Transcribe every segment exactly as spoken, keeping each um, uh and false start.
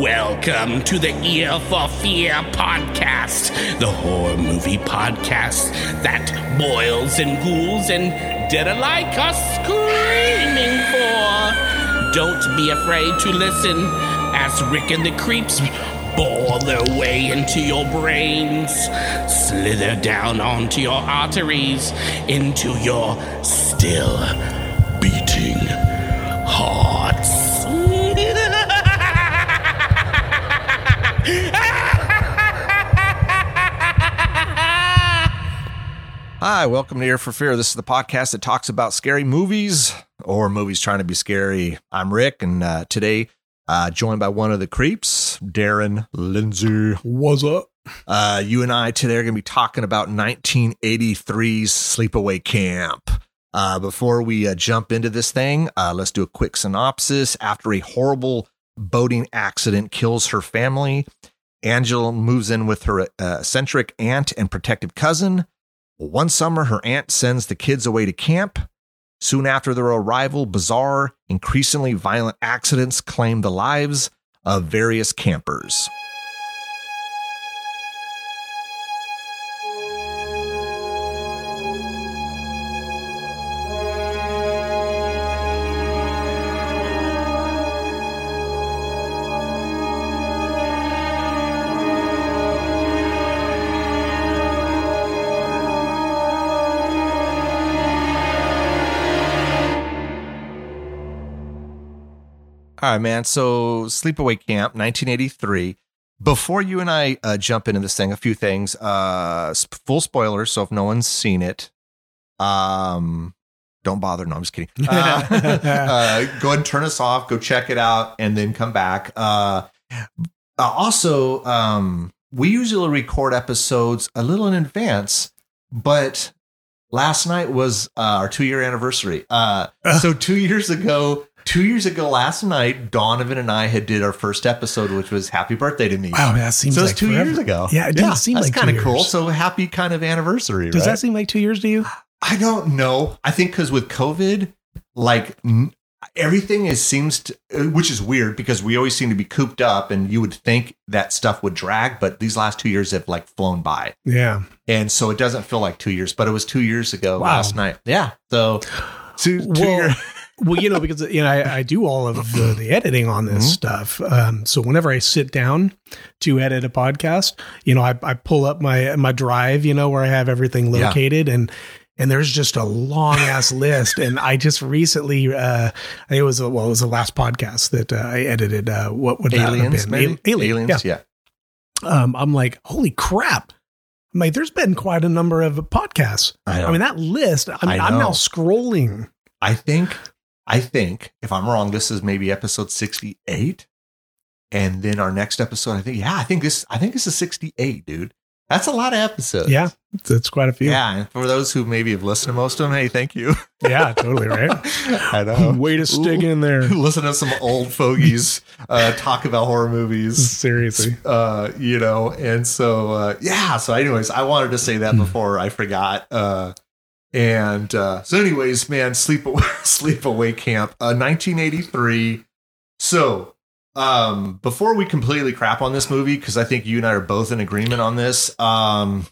Welcome to the Ear for Fear podcast, the horror movie podcast that boils and ghouls and dead alike are screaming for. Don't be afraid to listen as Rick and the Creeps bore their way into your brains, slither down onto your arteries, into your still beating hearts. Hi, welcome to Ear for Fear. This is the podcast that talks about scary movies or movies trying to be scary. I'm Rick, and uh, today uh, joined by one of the creeps, Darren Lindsay. What's up? Uh, you and I today are going to be talking about nineteen eighty-three's Sleepaway Camp. Uh, before we uh, jump into this thing, uh, let's do a quick synopsis. After a horrible boating accident kills her family, Angela moves in with her uh, eccentric aunt and protective cousin. One summer, her aunt sends the kids away to camp. Soon after their arrival, bizarre, increasingly violent accidents claim the lives of various campers. All right, man. So Sleepaway Camp, nineteen eighty-three. Before you and I uh, jump into this thing, a few things. Uh, full spoilers. So if no one's seen it, um, don't bother. No, I'm just kidding. Uh, uh, go ahead and turn us off. Go check it out and then come back. Uh, also, um, we usually record episodes a little in advance, but last night was uh, our two year anniversary. Uh, so two years ago. Two years ago, last night, Donovan and I had did our first episode, which was Happy Birthday to Me. Wow, that seems so like it's two forever. years ago. Yeah, it doesn't yeah, seem that's like kind of cool. So happy kind of anniversary. Does right? that seem like two years to you? I don't know. I think because with COVID, like n- everything is seems to, which is weird because we always seem to be cooped up, and you would think that stuff would drag, but these last two years have like flown by. Yeah, and so it doesn't feel like two years, but it was two years ago wow. last night. Yeah, so two, two well, years. Well, you know, because you know, I, I do all of the, the editing on this mm-hmm. stuff. Um, so whenever I sit down to edit a podcast, you know, I, I pull up my my drive, you know, where I have everything located, yeah. and and there's just a long ass list. And I just recently, uh, it was a, well, it was the last podcast that uh, I edited. Uh, what would that have been? Maybe? A- aliens, aliens, yeah. yeah. Um, I'm like, holy crap. I'm like, there's been quite a number of podcasts. I, I mean, that list. I mean, I I'm now scrolling. I think. I think, if I'm wrong, this is maybe episode sixty-eight, and then our next episode, I think, yeah, I think this, I think this is sixty-eight, dude. That's a lot of episodes. Yeah, that's quite a few. Yeah, and for those who maybe have listened to most of them, hey, thank you. Yeah, totally, right? I know. Way to stick Ooh, in there. Listen to some old fogies uh, talk about horror movies. Seriously. Uh, you know, and so, uh, yeah, so anyways, I wanted to say that before I forgot. Uh And uh, so anyways, man, Sleepaway, Sleepaway Camp, uh, nineteen eighty-three. So um, before we completely crap on this movie, because I think you and I are both in agreement on this, um,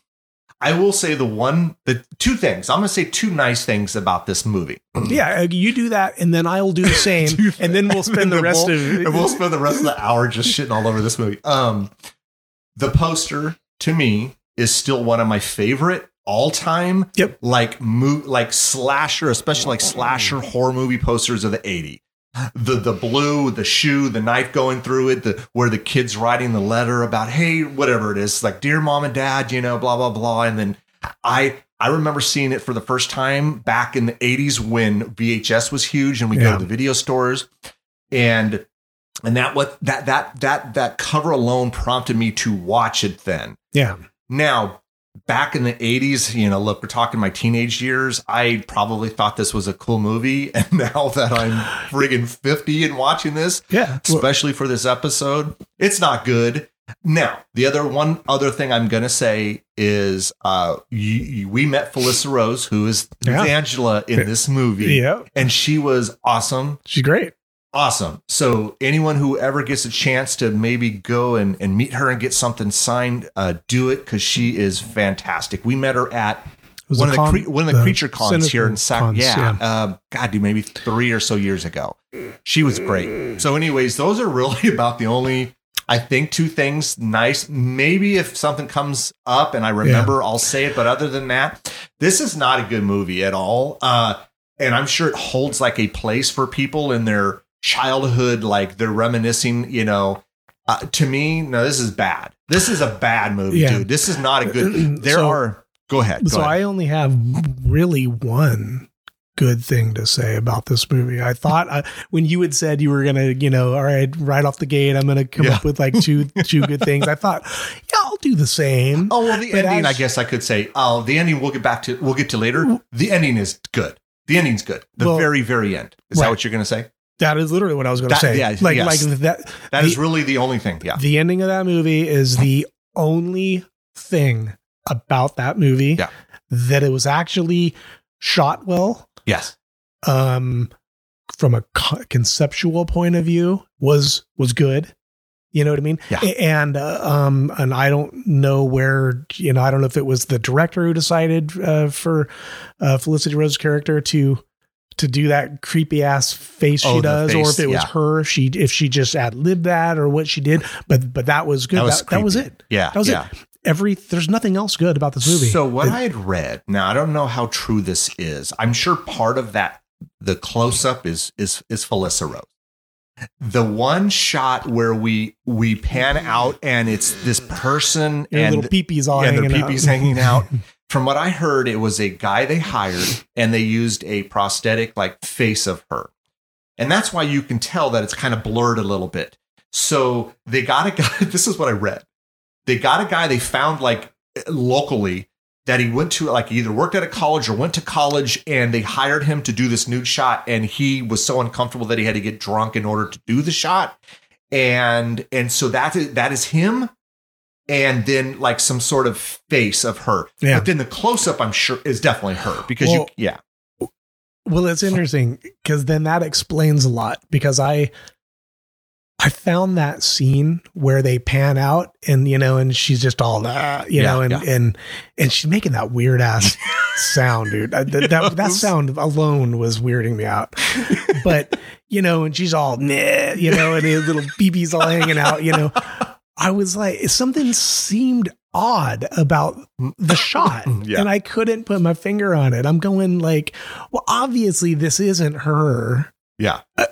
I will say the one, the two things. I'm going to say two nice things about this movie. Yeah, you do that, and then I'll do the same, and then we'll spend the rest we'll, of and we'll spend the rest of the hour just shitting all over this movie. Um, the poster, to me, is still one of my favorite all time, yep. Like mo- like slasher, especially like slasher horror movie posters of the eighties. The the blue, the shoe, the knife going through it, the where the kid's writing the letter about hey, whatever it is, like dear mom and dad, you know, blah blah blah. And then I I remember seeing it for the first time back in the eighties when V H S was huge and we yeah. go to the video stores, and and that what that that that that cover alone prompted me to watch it then. Yeah. Now, back in the eighties, you know, look, we're talking my teenage years. I probably thought this was a cool movie. And now that I'm friggin' fifty and watching this, yeah, especially well, for this episode, it's not good. Now, the other one other thing I'm going to say is uh, you, you, we met Felissa Rose, who is yeah. Angela in this movie. Yeah. And she was awesome. She's great. Awesome. So anyone who ever gets a chance to maybe go and, and meet her and get something signed, uh, do it, because she is fantastic. We met her at one of, con- the cre- one of the, the creature cons here in Sac- yeah, yeah. Uh, God, dude, maybe three or so years ago. She was great. So anyways, those are really about the only, I think, two things nice. Maybe if something comes up and I remember, yeah. I'll say it. But other than that, this is not a good movie at all. Uh, and I'm sure it holds like a place for people in their childhood, like they're reminiscing, you know, uh, to me, no, this is bad. This is a bad movie, yeah. dude. This is not a good, there so, are, go ahead. Go so ahead. I only have really one good thing to say about this movie. I thought I, when you had said you were going to, you know, all right, right off the gate, I'm going to come yeah. up with like two, two good things. I thought, yeah, I'll do the same. Oh, well, the but ending, as, I guess I could say, oh, the ending we'll get back to, we'll get to later. The ending is good. The ending's good. The well, very, very end. Is right. that what you're going to say? That is literally what I was going to say. Yeah, like, yes. like that. That the, is really the only thing. Yeah. The ending of that movie is the only thing about that movie yeah. that it was actually shot well. Yes. Um, from a conceptual point of view, was was good. You know what I mean? Yeah. And uh, um, and I don't know where, you know, I don't know if it was the director who decided uh, for uh, Felicity Rose's character to. to do that creepy ass face she oh, does face, or if it was yeah. her, if she, if she just ad-libbed that or what she did, but, but that was good. That was, that, that was it. Yeah. That was yeah. it. Every, there's nothing else good about this movie. So what it, I had read, now I don't know how true this is. I'm sure part of that, the close up is, is, is Felissa Rose. The one shot where we, we pan out and it's this person and little peepees all and their peepees hanging out. From what I heard, it was a guy they hired and they used a prosthetic like face of her. And that's why you can tell that it's kind of blurred a little bit. So they got a guy. This is what I read. They got a guy they found like locally that he went to, like, either worked at a college or went to college, and they hired him to do this nude shot. And he was so uncomfortable that he had to get drunk in order to do the shot. And and so that is, that is him. And then like some sort of face of her. Yeah. But then the close up, I'm sure, is definitely her because well, you, yeah. Well, it's interesting because then that explains a lot, because I, I found that scene where they pan out and, you know, and she's just all, uh, you yeah, know, and, yeah. and, and she's making that weird ass sound, dude. I, th- that, that sound alone was weirding me out, but you know, and she's all, nah, you know, and his little B B's all hanging out, you know, I was like, something seemed odd about the shot yeah. and I couldn't put my finger on it. I'm going like, well, obviously this isn't her. Yeah. Uh,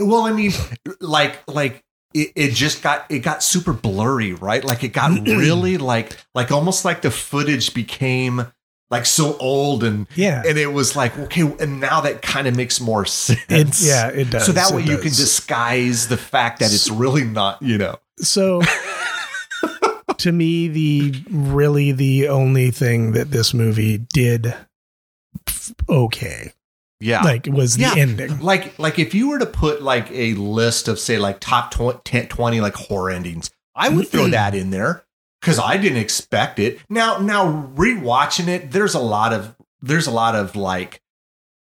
well, I mean, like, like it, it just got, it got super blurry, right? Like it got really like, like almost like the footage became like so old and yeah. and it was like, okay. And now that kind of makes more sense. It's, yeah, it does. So that way you can disguise the fact that it's really not, you know. So to me, the really the only thing that this movie did okay. Yeah. Like was yeah. the ending. Like, like if you were to put like a list of, say, like top twenty, like horror endings, I would throw that in there because I didn't expect it. Now, now rewatching it, there's a lot of, there's a lot of like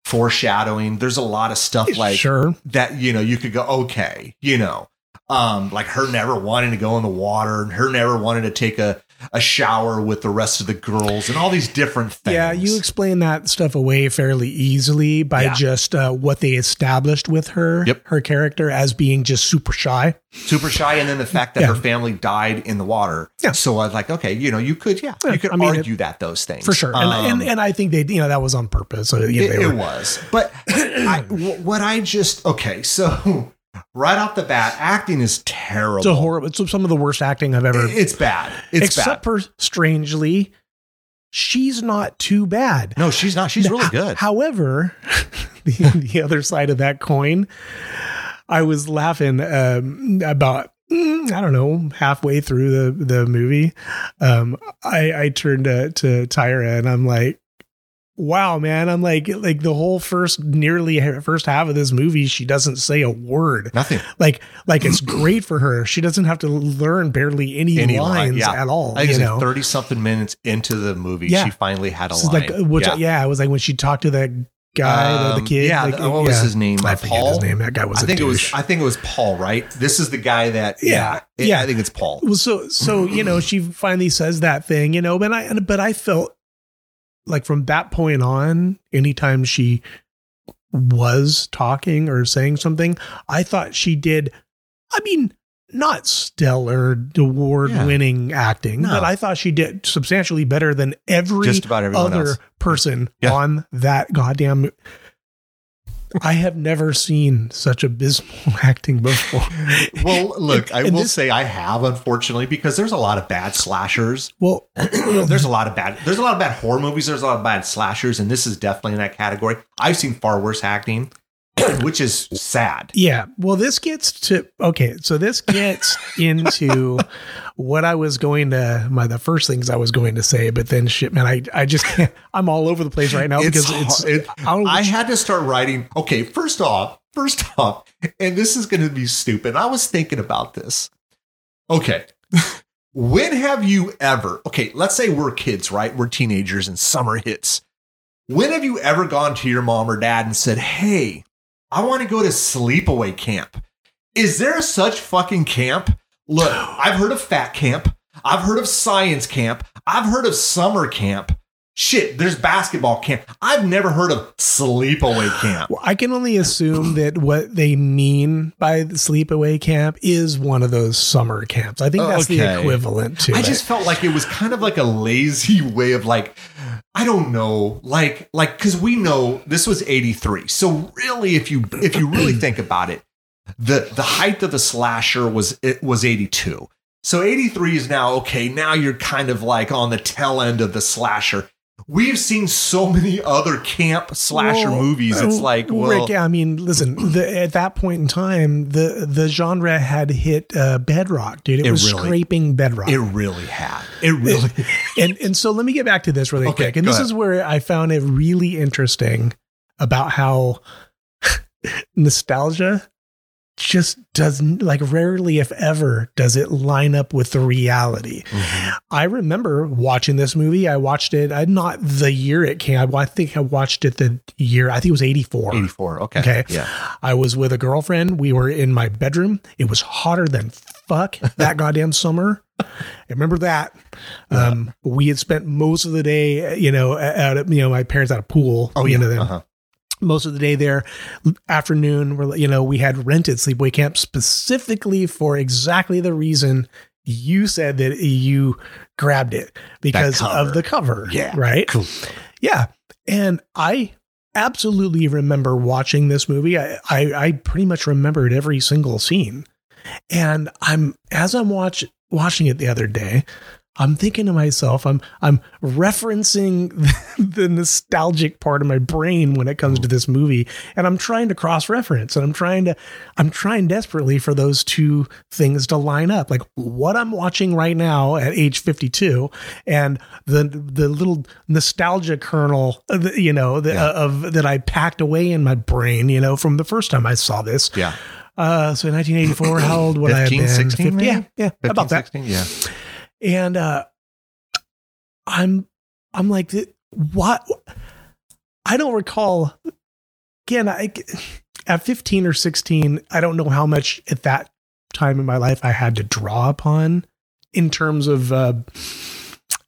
foreshadowing. There's a lot of stuff like sure. that, you know, you could go, okay, you know. Um, like her never wanting to go in the water and her never wanting to take a, a shower with the rest of the girls and all these different things. Yeah, you explain that stuff away fairly easily by yeah. just uh, what they established with her, yep. her character as being just super shy. Super shy. And then the fact that yeah. her family died in the water. Yeah. So I was like, okay, you know, you could, yeah, yeah. you could I mean, argue it, that those things. For sure. Um, and, and and I think they, you know, that was on purpose. So, you know, it, were, it was. But I, what I just, okay, so... Right off the bat, acting is terrible. It's a horrible. It's some of the worst acting I've ever. It's bad. It's except bad. for strangely, she's not too bad. No, she's not. She's now, really good. However, the, the other side of that coin, I was laughing um, about. I don't know. Halfway through the the movie, um, I, I turned to, to Tyra and I'm like, wow, man. I'm like, like the whole first, nearly first half of this movie, she doesn't say a word. Nothing. Like, like it's great for her. She doesn't have to learn barely any, any lines line, yeah. at all. I think you know? like thirty something minutes into the movie, yeah. she finally had a line. Like, which, yeah. yeah, it was like when she talked to that guy, um, or the kid? Yeah, like, the, what yeah. was his name? I forget Paul? his name. That guy was. I a think douche. it was. I think it was Paul. Right. This is the guy that. Yeah. Yeah. It, yeah. I think it's Paul. Well, so so you know, she finally says that thing, you know, but I but I felt like from that point on, anytime she was talking or saying something, I thought she did. I mean, not stellar award-winning yeah. acting, no. but I thought she did substantially better than every Just about everyone other else. person yeah. on that goddamn. I have never seen such abysmal acting before. Well, look, I and will this, say I have, unfortunately, because there's a lot of bad slashers. Well, there's a lot of bad. There's a lot of bad horror movies. There's a lot of bad slashers. And this is definitely in that category. I've seen far worse acting, which is sad. Yeah. Well, this gets to, okay. So this gets into what I was going to, my, the first things I was going to say, but then shit, man, I, I just can't, I'm all over the place right now it's because it's, it, I, I had to start writing. Okay. First off, first off, and this is going to be stupid. I was thinking about this. Okay. When have you ever, okay, let's say we're kids, right? We're teenagers and summer hits. When have you ever gone to your mom or dad and said, hey, I want to go to Sleepaway Camp? Is there such fucking camp? Look, I've heard of Fat Camp. I've heard of Science Camp. I've heard of Summer Camp. Shit, there's Basketball Camp. I've never heard of Sleepaway Camp. Well, I can only assume that what they mean by the Sleepaway Camp is one of those summer camps. I think that's okay. the equivalent to I it. just felt like it was kind of like a lazy way of like, I don't know, like, like, because we know this was eighty-three. So really, if you if you really think about it, the the height of the slasher was it was eighty-two. So eighty-three is now okay. Now you're kind of like on the tail end of the slasher. We've seen so many other camp slasher well, movies. It's like, well, Rick, yeah, I mean, listen, the, at that point in time, the, the genre had hit uh, bedrock, dude. It, it was really, scraping bedrock. It really had. It really. and and so let me get back to this really okay, quick. And this ahead. is where I found it really interesting about how nostalgia just doesn't, like, rarely if ever does it line up with the reality. Mm-hmm. I remember watching this movie. I watched it. I not the year it came. I think I watched it the year. I think it was eighty-four. eighty-four. Okay. Okay. Yeah. I was with a girlfriend. We were in my bedroom. It was hotter than fuck that goddamn summer. I remember that. Yeah. Um, we had spent most of the day, you know, out at, you know, my parents had a pool. Oh, you yeah. know, then. Uh-huh. Most of the day there, afternoon, you know, we had rented Sleepaway Camp specifically for exactly the reason you said that you grabbed it because of the cover. Yeah. Right. Cool. Yeah. And I absolutely remember watching this movie. I, I, I pretty much remembered every single scene. And I'm, as I'm watch, watching it the other day, I'm thinking to myself, I'm I'm referencing the, the nostalgic part of my brain when it comes to this movie, and I'm trying to cross-reference, and I'm trying to I'm trying desperately for those two things to line up, like what I'm watching right now at age fifty-two and the the little nostalgia kernel, you know, the, yeah. uh, of that I packed away in my brain, you know, from the first time I saw this. Yeah. Uh, so in nineteen eighty-four, how old would fifteen, I have been? sixteen, fifty, yeah, yeah, fifteen, about that. sixteen, yeah. And, uh, I'm, I'm like, what? I don't recall. Again, I, at fifteen or sixteen, I don't know how much at that time in my life I had to draw upon in terms of, uh,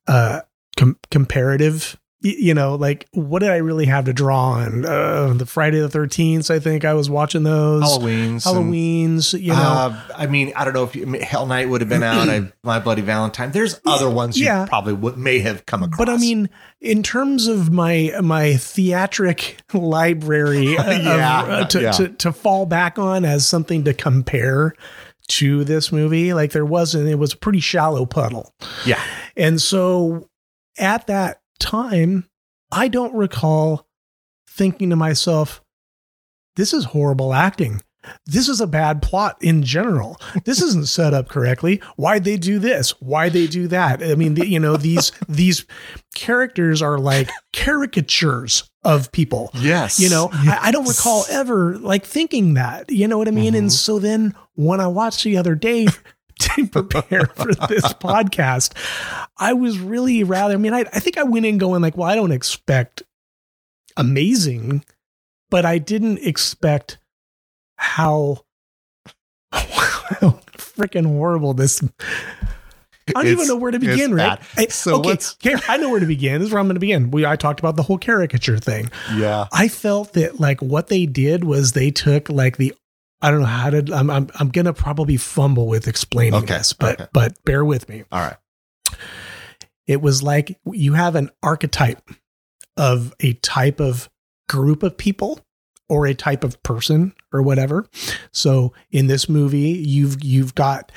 uh, com- comparative, you know, like what did I really have to draw on? Uh, the Friday the thirteenth, I think I was watching those. Halloween's. Halloween's, and, you know. Uh, I mean, I don't know if you, I mean, Hell Night would have been out. I, My Bloody Valentine. There's other ones you yeah. probably would, may have come across. But I mean, in terms of my my theatric library uh, yeah, of, uh, to, yeah. to, to fall back on as something to compare to this movie, like there wasn't, it was a pretty shallow puddle. Yeah. And so at that time, I don't recall thinking to myself, this is horrible acting. This is a bad plot in general. This isn't set up correctly. Why'd they do this? Why'd they do that? I mean, the, you know, these these characters are like caricatures of people. Yes. You know, yes. I, I don't recall ever like thinking that. You know what I mean? Mm-hmm. And so then when I watched the other day to prepare for this podcast, I was really rather, I mean, I, I think I went in going like, well, I don't expect amazing, but I didn't expect how, how freaking horrible this. I don't it's, even know where to begin, right? I, so okay, here, I know where to begin. This is where I'm going to begin. We I talked about the whole caricature thing. Yeah, I felt that like what they did was they took like the I don't know how to. I'm I'm, I'm going to probably fumble with explaining okay, this, but okay. but bear with me. All right. It was like you have an archetype of a type of group of people or a type of person or whatever. So in this movie, you've you've got.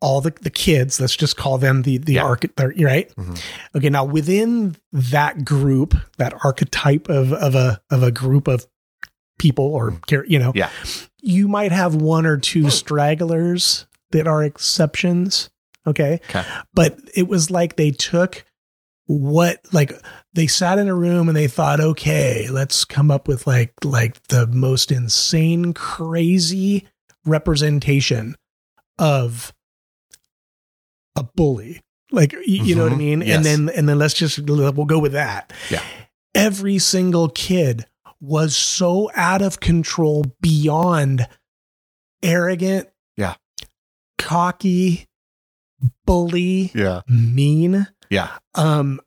All the, the kids, let's just call them the, the yeah. archetype, right? Mm-hmm. Okay. Now within that group, that archetype of, of a, of a group of people or, mm-hmm. you know, yeah. you might have one or two stragglers that are exceptions. Okay? okay. But it was like, they took what, like they sat in a room and they thought, okay, let's come up with like, like the most insane, crazy representation of a bully, like, you mm-hmm. know what I mean? Yes. And then, and then let's just, we'll go with that. Yeah. Every single kid was so out of control beyond arrogant, yeah, cocky, bully, yeah, mean. Yeah. Um,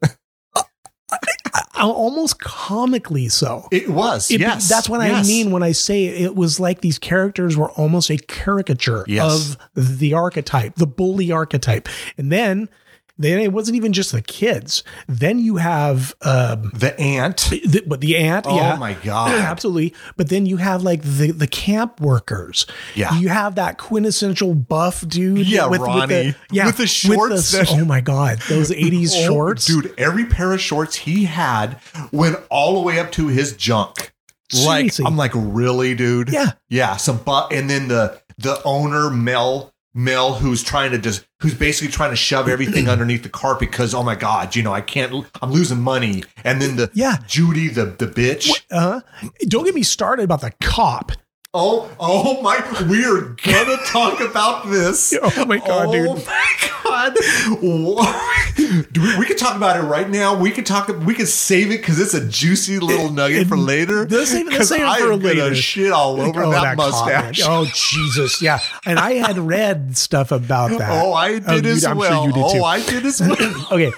almost comically so. It was, it, yes. That's what yes. I mean when I say it, it was like these characters were almost a caricature yes. of the archetype, the bully archetype. And then, then it wasn't even just the kids. Then you have... Um, the aunt. The, but the aunt, oh yeah. Oh my God. Absolutely. But then you have like the, the camp workers. Yeah. You have that quintessential buff dude. Yeah, with, Ronnie. With the, yeah, with the shorts. With the, that, oh my God. Those eighties oh, shorts. Dude, every pair of shorts he had went all the way up to his junk. Like, seriously. I'm like, really, dude? Yeah. Yeah. Some buff. And then the the owner, Mel... Mel, who's trying to just, who's basically trying to shove everything underneath the carpet because, oh my God, you know, I can't, I'm losing money. And then the yeah. Judy, the the bitch. Uh huh. Don't get me started about the cop. Oh, oh my, we are gonna talk about this. Oh my God, oh dude. Oh my God. Dude, we could talk about it right now. We could talk, we could save it because it's a juicy little nugget it, for later. Because I am gonna shit all over oh, that, that mustache. Comment. Oh, Jesus. Yeah. And I had read stuff about that. Oh, I did oh, as I'm well. Sure you did oh, too. I did as well. Okay.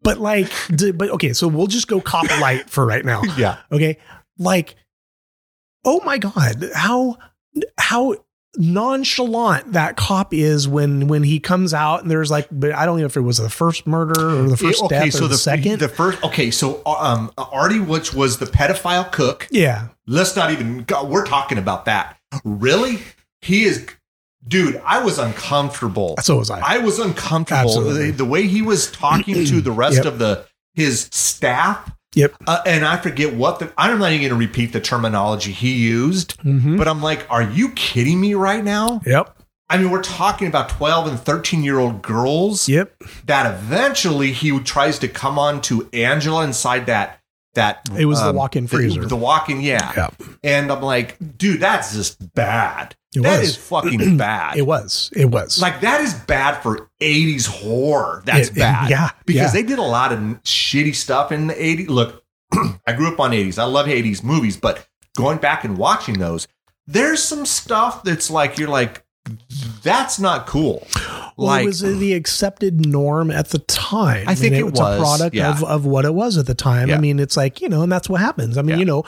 But like, but okay, so we'll just go cop light for right now. Yeah. Okay. Like, oh my God, how how nonchalant that cop is when when he comes out and there's like, but I don't know if it was the first murder or the first it, okay, death so or the, the second. The first, okay, so um, Artie, which was the pedophile cook. Yeah. Let's not even, we're talking about that. Really? He is, dude, I was uncomfortable. So was I. I was uncomfortable. Absolutely. The, the way he was talking to the rest yep. of the his staff. Yep. Uh, and I forget what the, I'm not even going to repeat the terminology he used, mm-hmm. but I'm like, are you kidding me right now? Yep. I mean, we're talking about twelve and thirteen year old girls. Yep. That eventually he tries to come on to Angela inside that, that it was um, the walk-in freezer, the, the walk-in. Yeah. Yep. And I'm like, dude, that's just bad. It that was. Is fucking bad. It was. It was. Like, that is bad for eighties horror. That's it, bad. It, yeah. Because yeah. they did a lot of shitty stuff in the eighties. Look, I grew up on eighties. I love eighties movies. But going back and watching those, there's some stuff that's like, you're like, that's not cool. Like, well, was it the accepted norm at the time? I, I mean, think it, it was a product yeah. of, of what it was at the time. Yeah. I mean, it's like, you know, and that's what happens. I mean, yeah. you know,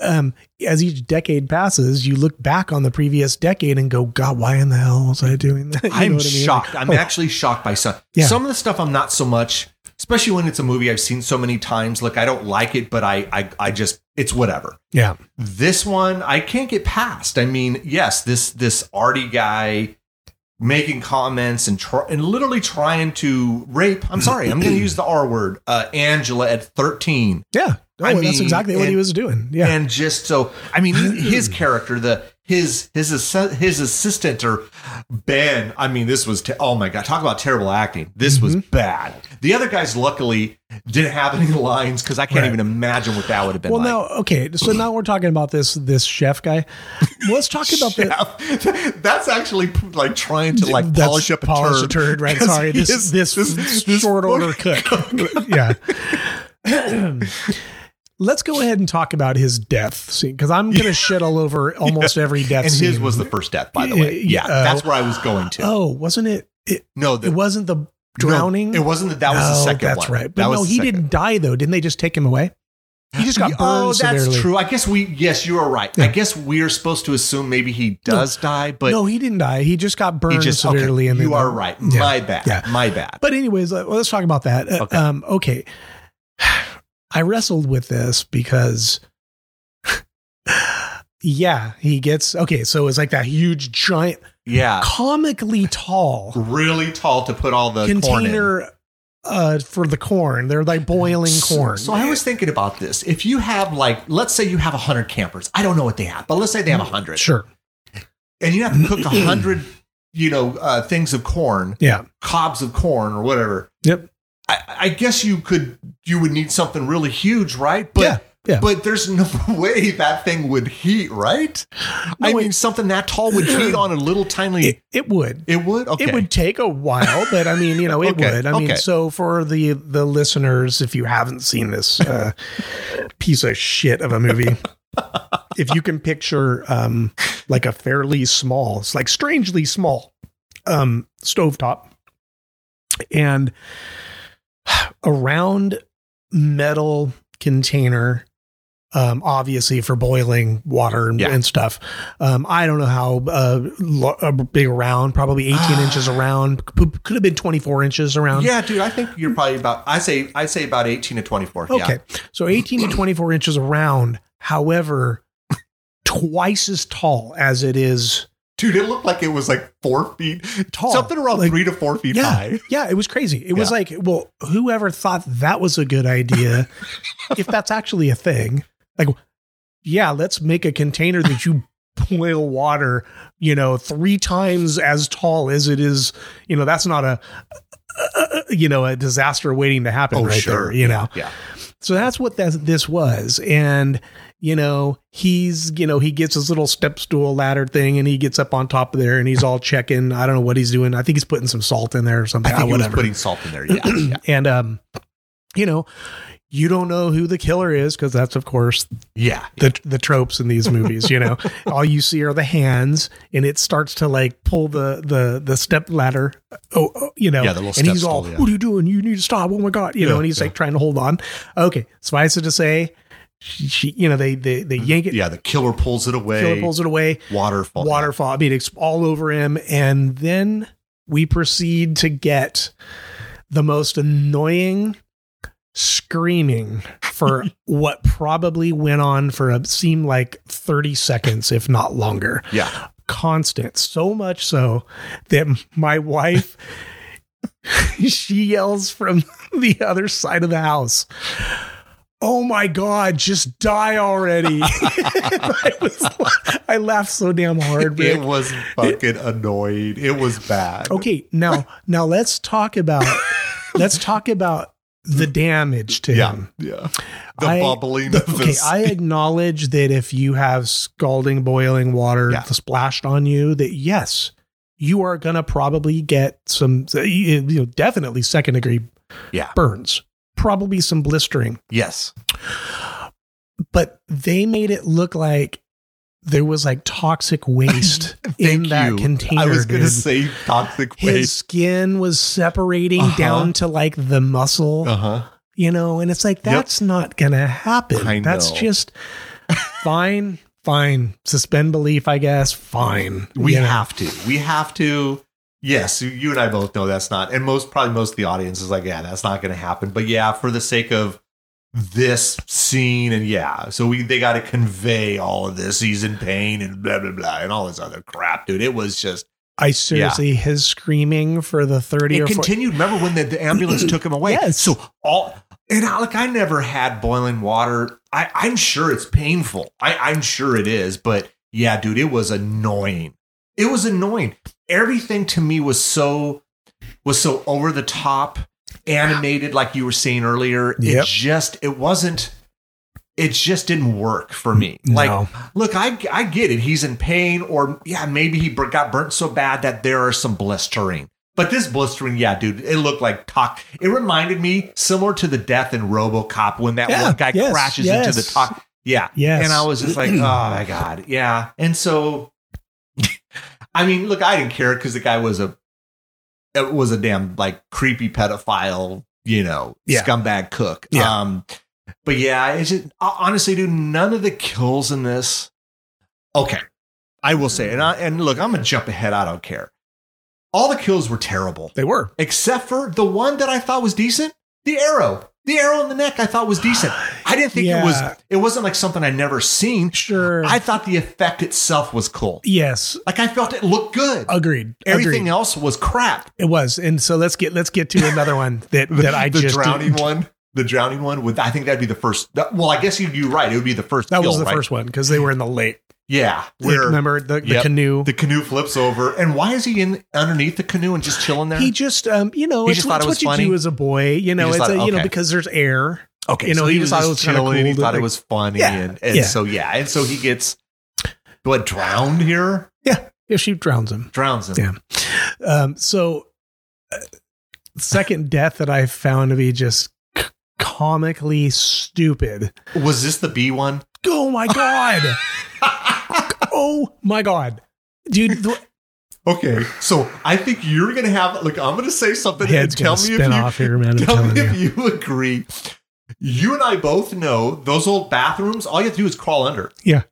um, as each decade passes, you look back on the previous decade and go, God, why in the hell was I doing that? You I'm know what I mean? shocked. Like, I'm oh. actually shocked by some, yeah. some of the stuff. I'm not so much, especially when it's a movie I've seen so many times. Look, I don't like it, but I, I, I just, it's whatever. Yeah. This one, I can't get past. I mean, yes, this, this Artie guy making comments and try, and literally trying to rape. I'm sorry, I'm going to use the R word. Uh, Angela at thirteen. Yeah. Oh, I mean, that's exactly and, what he was doing. Yeah. And just so, I mean, his character, the, his, his, his assistant or Ben, I mean, this was, te- oh my God, talk about terrible acting. This mm-hmm. was bad. The other guys luckily didn't have any lines, cause I can't right. even imagine what that would have been well, like. Well, now, okay. So now we're talking about this, this chef guy. Let's talk about that. That's actually like trying to like That's polish up a polish turd. A turd right? Sorry. This, is, this, this, this short order cook. Yeah. let's go ahead and talk about his death scene, because I'm going to shit all over almost yeah. every death and scene. And his was the first death, by the way. Yeah, uh, that's where I was going to. Oh, wasn't it? it no, the, it wasn't the drowning. No, it wasn't that. That was no, the second that's one. That's right. But that no, he didn't die, though. Didn't they just take him away? He just got burned. Oh, that's severely. True. I guess we, yes, you are right. Yeah. I guess we're supposed to assume maybe he does no, die, but no, he didn't die. He just got burned just, severely. Okay, and you are right. Yeah. My bad. Yeah. My bad. But anyways, let's talk about that. Okay. Um, okay. I wrestled with this because yeah, he gets, okay. So it's like that huge giant, yeah, comically tall, really tall to put all the container corn in. Uh, for the corn. They're like boiling corn. So, so I was thinking about this. If you have like, let's say you have a hundred campers. I don't know what they have, but let's say they have a hundred. Sure. And you have to cook a hundred, you know, uh, things of corn. Yeah. Cobs of corn or whatever. Yep. I, I guess you could, you would need something really huge, right? But, yeah. Yeah. But there's no way that thing would heat, right? No, I mean, it, something that tall would heat on a little tiny... It, it would. It would? Okay. It would take a while, but I mean, you know, it okay. would. I okay. mean, so for the, the listeners, if you haven't seen this uh, piece of shit of a movie, if you can picture um, like a fairly small, it's like strangely small um, stovetop and a round metal container... Um, obviously for boiling water and, yeah. and stuff. Um, I don't know how uh, lo- a big around, probably eighteen inches around, could have been twenty-four inches around. Yeah, dude, I think you're probably about, I say, I say about eighteen to twenty-four. Okay. Yeah. So eighteen to twenty-four inches around, however, twice as tall as it is. Dude, it looked like it was like four feet tall, something around like, three to four feet yeah, high. Yeah, it was crazy. It yeah. was like, well, whoever thought that was a good idea, if that's actually a thing, like, yeah, let's make a container that you boil water, you know, three times as tall as it is. You know, that's not a, uh, you know, a disaster waiting to happen oh, right sure. there, you know? Yeah. So that's what that, this was. And, you know, he's, you know, he gets his little step stool ladder thing and he gets up on top of there and he's all checking. I don't know what he's doing. I think he's putting some salt in there or something. I think ah, he whatever. was putting salt in there. Yeah. yeah. And, um, you know, you don't know who the killer is because that's, of course, yeah, the the tropes in these movies. You know, all you see are the hands and it starts to like pull the the the step ladder. Oh, oh you know, yeah, the little and he's all, still, yeah. what are you doing? You need to stop. Oh, my God. You yeah, know, and he's yeah. like trying to hold on. OK, suffice it to say. She, you know, they, they, they yank it. Yeah. The killer pulls it away. Killer pulls it away. Waterfall. Waterfall. I mean, it's all over him. And then we proceed to get the most annoying screaming for what probably went on for a seemed like thirty seconds, if not longer. Yeah. Constant. So much so that my wife, she yells from the other side of the house, "Oh my God, just die already." I, was, I laughed so damn hard. Rick. It was fucking annoying. It was bad. Okay. Now, now let's talk about, let's talk about the damage to yeah, him. Yeah. The I, bubbling. The, okay. The I acknowledge that if you have scalding, boiling water yeah. splashed on you, that yes, you are going to probably get some, you know, definitely second degree yeah. burns. Probably some blistering. Yes. But they made it look like there was like toxic waste in that you. container. I was going to say toxic His waste. His skin was separating uh-huh. down to like the muscle, uh-huh. you know, and it's like, that's yep. not going to happen. I that's know. just fine. Fine. Suspend belief, I guess. Fine. We yeah. have to, we have to. Yes, you and I both know that's not, and most probably most of the audience is like, yeah, that's not going to happen. But yeah, for the sake of this scene, and yeah, so we they got to convey all of this. He's in pain and blah blah blah and all this other crap, dude. It was just, I seriously, yeah. his screaming for the thirty. It or continued. forty. Remember when the, the ambulance took him away? Yes. So all and I, like I never had boiling water. I, I'm sure it's painful. I, I'm sure it is, but yeah, dude, it was annoying. It was annoying. Everything to me was so was so over the top, animated, like you were saying earlier. Yep. It just it wasn't. It just didn't work for me. No. Like, look, I I get it. He's in pain, or yeah, maybe he got burnt so bad that there are some blistering. But this blistering, yeah, dude, it looked like talk. It reminded me similar to the death in RoboCop when that yeah, one guy yes, crashes yes. into the talk. Yeah. Yes. And I was just like, oh, my God. Yeah. And so, I mean, look, I didn't care because the guy was a it was a damn like creepy pedophile, you know, yeah. scumbag cook. Yeah. Um, but yeah, it's just, honestly, dude, none of the kills in this. Okay, I will say, and I, and look, I'm going to jump ahead. I don't care. All the kills were terrible. They were. Except for the one that I thought was decent. The arrow. The arrow in the neck I thought was decent. I didn't think yeah. it was. It wasn't like something I'd never seen. Sure. I thought the effect itself was cool. Yes. Like I felt it looked good. Agreed. Everything Agreed. else was crap. It was. And so let's get let's get to another one that, the, that I the just. The drowning didn't. one. The drowning one. Would I think that'd be the first. That, well, I guess you, you're right. It would be the first. That kill, was the right? first one because they were in the lake. Yeah. Where, remember the, the yep, canoe? The canoe flips over. And why is he in underneath the canoe and just chilling there? He just, um, you know, he it's, just thought it's it was what funny. you do as a boy, you know, it's thought, a, okay. you know, because there's air. Okay. You know, so he, he was thought it was chilling. Cool he thought like, it was funny. Yeah, and and yeah. so, yeah. And so he gets, what, drowned here? Yeah. Yeah. She drowns him. Drowns him. Yeah. Um, so, uh, second death that I found to be just c- comically stupid. Was this the bee one? Oh, my God. Oh my God, dude. The- okay. So I think you're going to have, look, I'm going to say something and tell me if, off you, here, man, tell me if you. you agree. You and I both know those old bathrooms. All you have to do is crawl under. Yeah.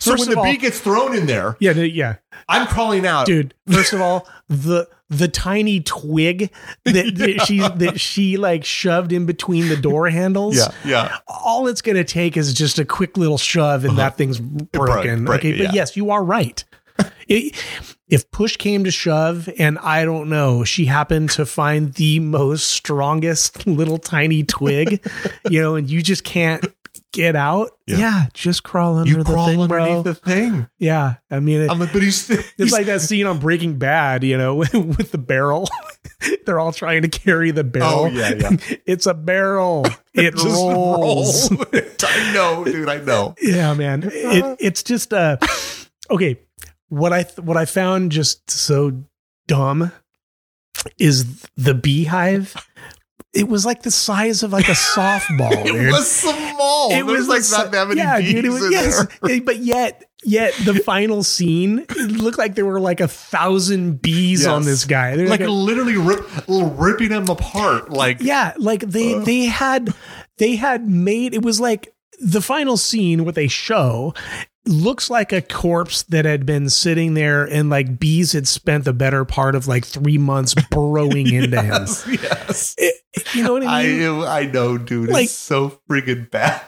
So first when the all, bee gets thrown in there. Yeah. Yeah. I'm crawling out. Dude. First of all, the, the tiny twig that, that yeah. she, that she like shoved in between the door handles. Yeah. Yeah. All it's going to take is just a quick little shove and uh-huh. that thing's broken. Broke, broke, okay. But yeah. yes, you are right. it, if push came to shove and I don't know, she happened to find the most strongest little tiny twig, you know, and you just can't get out. Yeah. yeah. Just crawl under you the crawl thing, underneath bro. the thing. Yeah. I mean, it, I'm like, but he's, it's he's, like that scene on Breaking Bad, you know, with, with the barrel. They're all trying to carry the barrel. Oh, yeah, yeah. It's a barrel. It just rolls. rolls. I know, dude. I know. Yeah, man. It, it's just, uh, okay. What I, what I found just so dumb is the beehive. It was like the size of like a softball. it dude. was small. It was, was like so, not that many yeah, bees dude, it was, in yes, there. But yet, yet the final scene, it looked like there were like a thousand bees yes. on this guy. Like, like a, literally rip, ripping him apart. Like yeah, like they uh, they had they had made it was like the final scene. What they show looks like a corpse that had been sitting there and like bees had spent the better part of like three months burrowing yes, into him. Yes. It, you know what I mean? I, I know, dude. Like, it's so friggin' bad.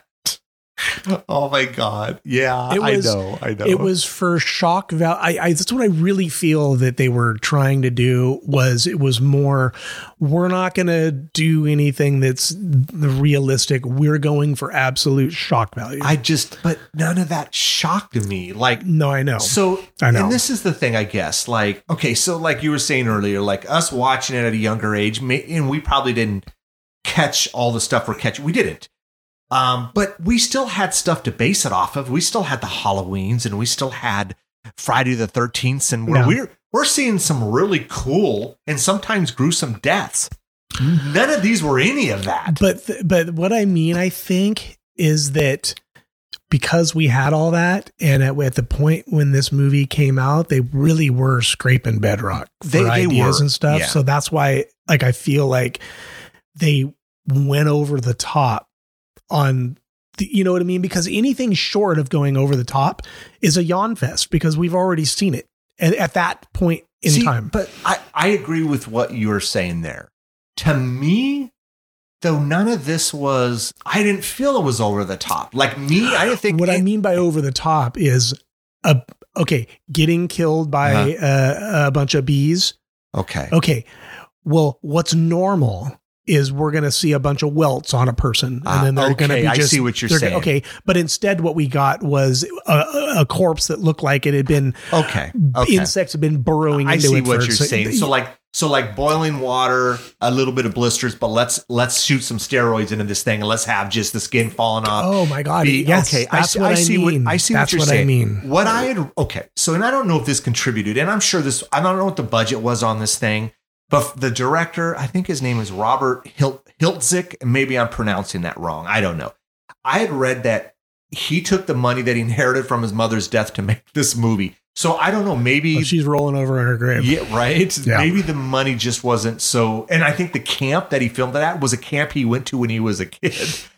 Oh my God. Yeah, was, I know. I know. It was for shock value. I, I, that's what I really feel that they were trying to do was it was more, we're not going to do anything that's realistic. We're going for absolute shock value. I just, but none of that shocked me. Like, no, I know. So, I know. And this is the thing, I guess, like, okay. So like you were saying earlier, like us watching it at a younger age and we probably didn't catch all the stuff we're catching. We didn't. Um, but we still had stuff to base it off of. We still had the Halloweens and we still had Friday the thirteenth. And we're, no. we're, we're seeing some really cool and sometimes gruesome deaths. None of these were any of that. But, th- but what I mean, I think is that because we had all that. And at, at the point when this movie came out, they really were scraping bedrock for they, ideas they were, and stuff. Yeah. So that's why, like, I feel like they went over the top. On the, you know what I mean? Because anything short of going over the top is a yawn fest because we've already seen it at, at that point in See, time. But I, I agree with what you were saying there. To me, though, none of this was, I didn't feel it was over the top. Like me, I didn't think. What it, I mean by over the top is, a, okay, getting killed by uh-huh. a, a bunch of bees. Okay. Okay. Well, what's normal is we're going to see a bunch of welts on a person. And then they're uh, okay, going to be just, I see what you're saying. Okay. But instead what we got was a, a corpse that looked like it had been, okay. okay. insects had been burrowing I into it. I see what you're so, saying. So like, so like boiling water, a little bit of blisters, but let's, let's shoot some steroids into this thing and let's have just the skin falling off. Oh my God. Be, yes, okay. That's I, what I, I see mean. What I see. That's what, you're what saying. I mean. What I had. Okay. So, and I don't know if this contributed and I'm sure this, I don't know what the budget was on this thing. But the director, I think his name is Robert Hiltzik. Maybe I'm pronouncing that wrong. I don't know. I had read that he took the money that he inherited from his mother's death to make this movie. So I don't know. Maybe well, she's rolling over in her grave. Yeah, right. Yeah. Maybe the money just wasn't so. And I think the camp that he filmed it at was a camp he went to when he was a kid.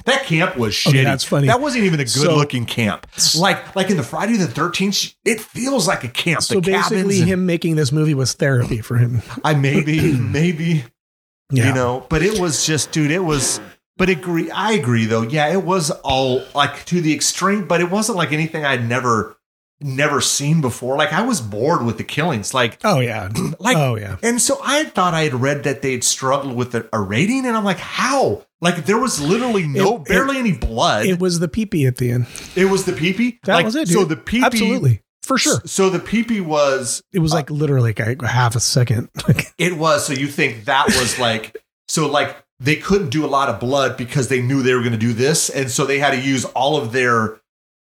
That camp was shitty. Okay, that's funny. That wasn't even a good so, looking camp. Like like in the Friday the thirteenth, it feels like a camp. So the basically, and, him making this movie was therapy for him. I maybe maybe yeah. you know, but it was just, dude. It was. But agree, I agree though. Yeah, it was all like to the extreme, but it wasn't like anything I'd never, never seen before. Like I was bored with the killings. Like oh yeah, like oh yeah. And so I thought I had read that they had struggled with a, a rating, and I'm like, how? Like there was literally no, it, barely it, any blood. It was the pee-pee at the end. It was the pee-pee. That like, was it. Dude. So the pee-pee, absolutely. For sure. So the pee-pee was. It was like uh, literally like half a second. It was. So you think that was like so like. They couldn't do a lot of blood because they knew they were going to do this. And so they had to use all of their,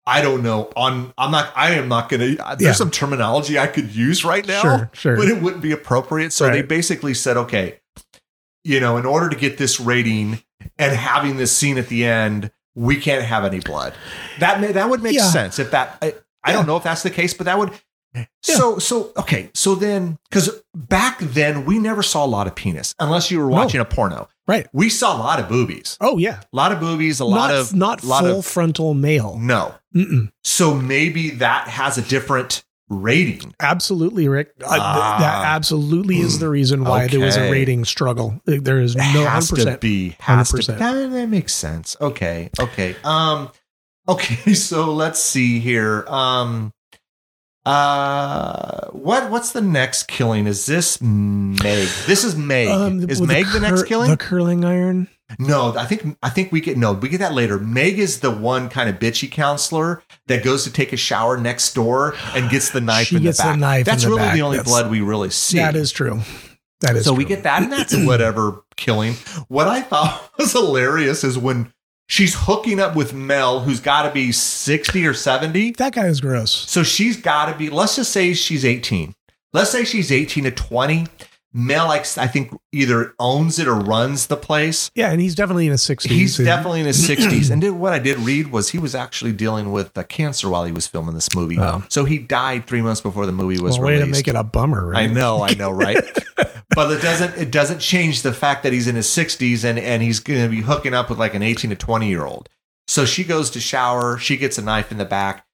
I don't know, on, I'm not, I am not going to, there's yeah. some terminology I could use right now, sure, sure. but it wouldn't be appropriate. So right. they basically said, okay, you know, in order to get this rating and having this scene at the end, we can't have any blood. That may, that would make yeah. sense if that, I, I yeah. don't know if that's the case, but that would. Yeah. So, so, okay. So then, because back then we never saw a lot of penis unless you were watching no. a porno. Right. We saw a lot of boobies. Oh, yeah. A lot of boobies, a not, lot of. Not lot full of, frontal male. No. Mm-mm. So maybe that has a different rating. Absolutely, Rick. Ah, that absolutely mm, is the reason why okay. there was a rating struggle. There is no one hundred percent. Has to be. Has to, that, that makes sense. Okay. Okay. Um. Okay. So let's see here. Um. Uh, what, what's the next killing? Is this Meg? This is Meg. Um, is well, Meg the, cur- the next killing? The curling iron? No, I think, I think we get, no, we get that later. Meg is the one kind of bitchy counselor that goes to take a shower next door and gets the knife she in the back. The knife that's in the really back. The only that's, blood we really see. That is true. That is so true. We get that and that's whatever killing. What I thought was hilarious is when she's hooking up with Mel, who's got to be sixty or seventy. That guy is gross. So she's got to be, let's just say she's eighteen. Let's say she's eighteen to twenty. Mel, I think, either owns it or runs the place. Yeah, and he's definitely in his sixties. He's definitely in his sixties. And did, what I did read was he was actually dealing with uh, cancer while he was filming this movie. Oh. So he died three months before the movie was well, released. Way to make it a bummer, right? I know, I know, right? But it doesn't it doesn't change the fact that he's in his sixties and, and he's going to be hooking up with like an eighteen to twenty-year-old. So she goes to shower. She gets a knife in the back.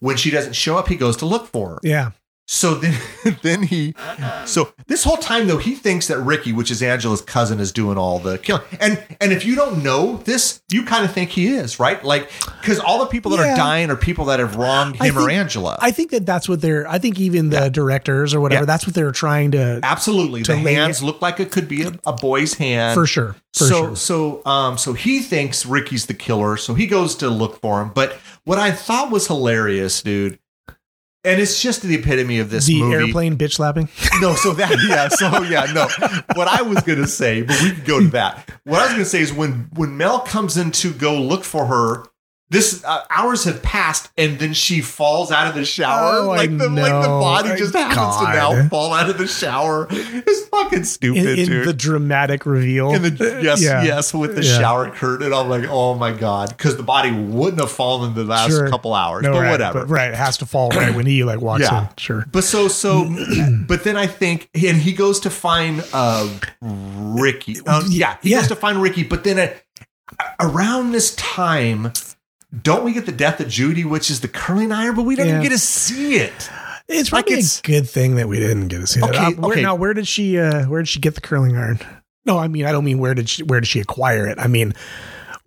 When she doesn't show up, he goes to look for her. Yeah. So then then he so this whole time, though, he thinks that Ricky, which is Angela's cousin, is doing all the killing. And and if you don't know this, you kind of think he is, right? Like, because all the people that yeah. are dying are people that have wronged him think, or Angela. I think that that's what they're I think even the yeah. directors or whatever, yeah. that's what they're trying to. Absolutely. To the hands it. Look like it could be a, a boy's hand. For sure. For so sure. so um so he thinks Ricky's the killer. So he goes to look for him. But what I thought was hilarious, dude. And it's just the epitome of this the movie. The airplane bitch slapping? No, so that, yeah, so yeah, no. What I was going to say, but we can go to that. What I was going to say is when, when Mel comes in to go look for her, this uh, hours have passed and then she falls out of the shower. Oh, like, the, like the body My just happens God. To now fall out of the shower. It's fucking stupid, in, in dude. The dramatic reveal. And the, yes, yeah. yes, with the yeah. shower curtain. I'm like, oh my God. Because the body wouldn't have fallen in the last sure. couple hours. No, but right, whatever. But, right. It has to fall right when he like walks yeah. in. Sure. But so, so, but then I think, and he goes to find uh, Ricky. Um, yeah. He yeah. goes to find Ricky. But then uh, around this time, don't we get the death of Judy, which is the curling iron, but we don't yeah. even get to see it. It's probably like it's, a good thing that we didn't get to see okay, that. Um, where, okay. Now, where did she? Uh, where did she get the curling iron? No, I mean, I don't mean where did she? Where did she acquire it? I mean,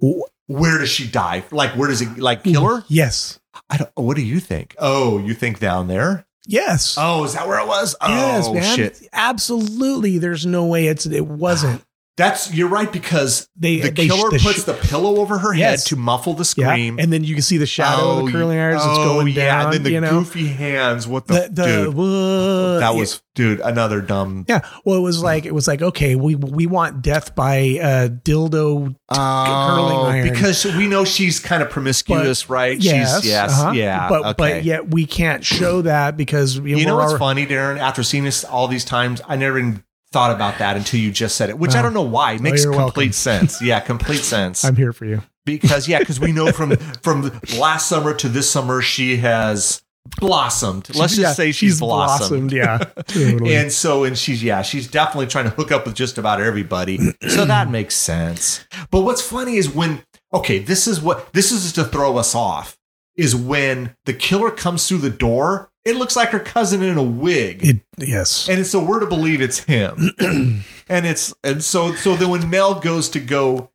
wh- where does she die? Like, where does it like kill her? Yes. I don't. What do you think? Oh, you think down there? Yes. Oh, is that where it was? Oh, yes, man. Shit! Absolutely. There's no way it's it wasn't. That's you're right because they, the they, killer they, puts they, the pillow over her yes. head to muffle the scream, yeah. and then you can see the shadow oh, of the curling irons. Oh, it's going yeah, down, and then the you know? Goofy hands. What the, the, the dude? Whoa. That was yeah. dude another dumb. Yeah, well, it was like it was like okay, we we want death by uh, dildo oh, curling iron because we know she's kind of promiscuous, but, right? Yes, she's, yes, uh-huh. yeah. But okay. but yet we can't show that because you know, know what's our, funny, Darren? After seeing this all these times, I never even thought about that until you just said it, which oh. I don't know why. It makes oh, complete welcome. sense. Yeah, complete sense. I'm here for you. Because, yeah, because we know from from last summer to this summer, she has blossomed. Let's yeah, just say she's, she's blossomed. blossomed. Yeah. Totally. And so, and she's, yeah, she's definitely trying to hook up with just about everybody. So that makes sense. But what's funny is when, okay, this is what, this is to throw us off, is when the killer comes through the door, it looks like her cousin in a wig. It, yes. And so we're to believe it's him. and it's, and so, so then when Mel goes to go,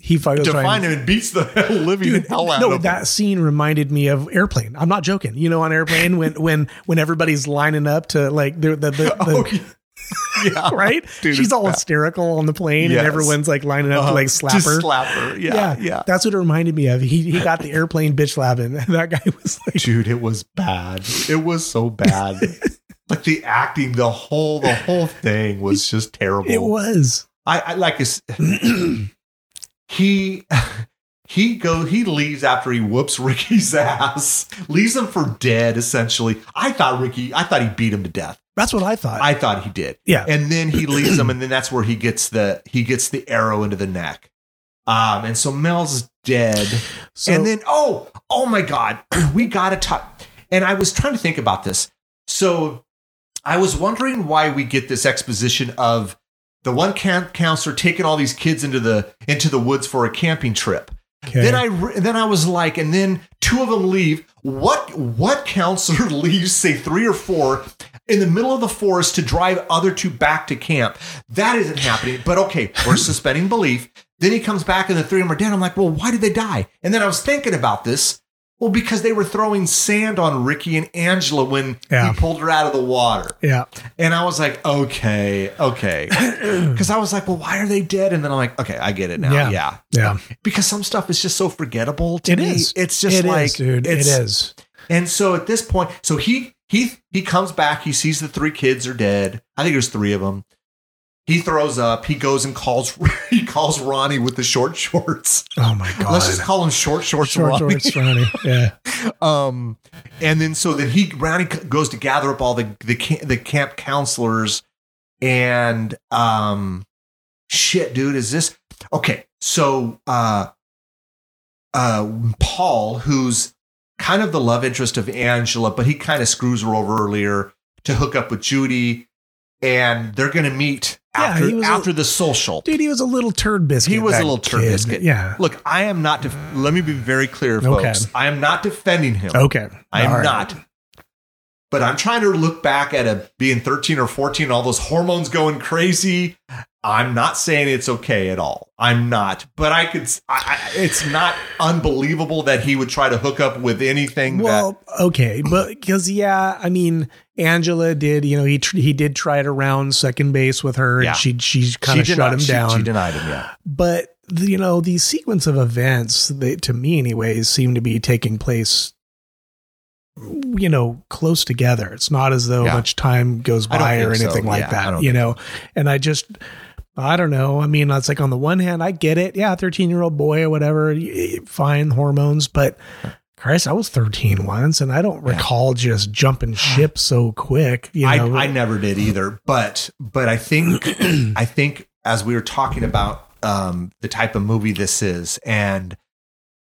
He finds him and beats the hell, living dude, hell out no, of him. No, that scene reminded me of Airplane. I'm not joking. You know, on Airplane, when when when everybody's lining up to like the the, the, oh, the yeah, right. Dude, she's all bad. hysterical on the plane, yes. and everyone's like lining up uh, to like slap to her. Slap her. Yeah, yeah, yeah. That's what it reminded me of. He he got the airplane bitch slapping. That guy was like, dude, it was bad. It was so bad. Like the acting, the whole the whole thing was just terrible. It was. I, I like. He he go he leaves after he whoops Ricky's ass, leaves him for dead. Essentially, I thought Ricky, I thought he beat him to death. That's what I thought. I thought he did. Yeah, and then he leaves him, and then that's where he gets the he gets the arrow into the neck. Um, and so Mel's dead, so, and then oh oh my God, we gotta talk. And I was trying to think about this, so I was wondering why we get this exposition of the one camp counselor taking all these kids into the into the woods for a camping trip. Okay. Then I re- then I was like, and then two of them leave. What what counselor leaves, say three or four, in the middle of the forest to drive other two back to camp? That isn't happening. But okay, we're suspending belief. Then he comes back and the three of them are dead. I'm like, well, why did they die? And then I was thinking about this. Well, because they were throwing sand on Ricky and Angela when yeah. he pulled her out of the water. Yeah. And I was like, okay, okay. Because I was like, well, why are they dead? And then I'm like, okay, I get it now. Yeah. Yeah. yeah. Because some stuff is just so forgettable to it me. Is. It's just it like, is, dude. It's, it is. And so at this point, so he, he, he comes back, he sees the three kids are dead. I think there's three of them. He throws up. He goes and calls. He calls Ronnie with the short shorts. Oh my God! Let's just call him short shorts. Short Ronnie. shorts, Ronnie. Yeah. um, and then so that he Ronnie goes to gather up all the the the camp counselors, and um, shit, dude, is this okay? So, uh, uh, Paul, who's kind of the love interest of Angela, but he kind of screws her over earlier to hook up with Judy, and they're gonna meet. After, yeah, after a, the social. Dude, he was a little turd biscuit. He was a little turd kid. biscuit. Yeah. Look, I am not. Def- let me be very clear, folks. Okay. I am not defending him. Okay. I am all right. not. But I'm trying to look back at a being thirteen or fourteen, all those hormones going crazy. I'm not saying it's okay at all. I'm not. But I could. I, I, it's not unbelievable that he would try to hook up with anything. Well, that, okay, but because yeah, I mean, Angela did. You know, he tr- he did try it around second base with her, yeah. and she she kind of shut denied, him she, down. She denied him. Yeah, but the, you know, the sequence of events, they, to me, anyways, seem to be taking place, you know, close together. It's not as though yeah. much time goes by or anything so. like yeah, that, you know. So. And I just, I don't know. I mean, it's like on the one hand, I get it. Yeah, thirteen-year-old boy or whatever, fine hormones. But Christ, I was thirteen once, and I don't yeah. recall just jumping ship so quick. You know? I, I never did either. But but I think I think as we were talking about um, the type of movie this is, and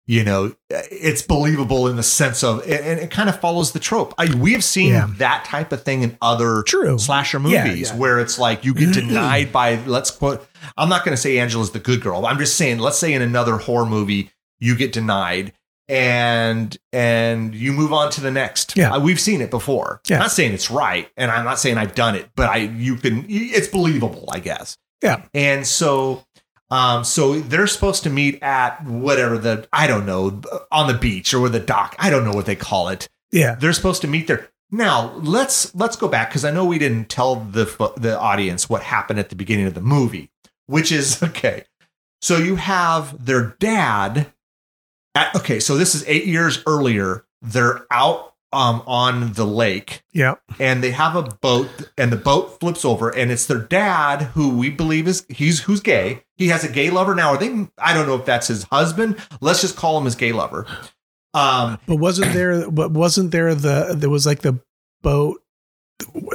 you know, it's believable in the sense of, and it kind of follows the trope. I, we have seen yeah. that type of thing in other True. slasher movies yeah, yeah. where it's like you get denied by, let's quote, I'm not going to say Angela's the good girl. I'm just saying, let's say in another horror movie, you get denied and, and you move on to the next. Yeah. Uh, we've seen it before. Yeah. I'm not saying it's right. And I'm not saying I've done it, but I, you can, it's believable, I guess. Yeah. And so Um, so they're supposed to meet at whatever the, I don't know, on the beach or the dock. I don't know what they call it. Yeah. They're supposed to meet there. Now let's, let's go back. Cause I know we didn't tell the, the audience what happened at the beginning of the movie, which is okay. So you have their dad at, okay. So this is eight years earlier. They're out, um, on the lake. Yeah. And they have a boat and the boat flips over and it's their dad who we believe is he's who's gay. He has a gay lover now. Are they? I don't know if that's his husband. Let's just call him his gay lover. Um, but wasn't there? But wasn't there the? There was like the boat.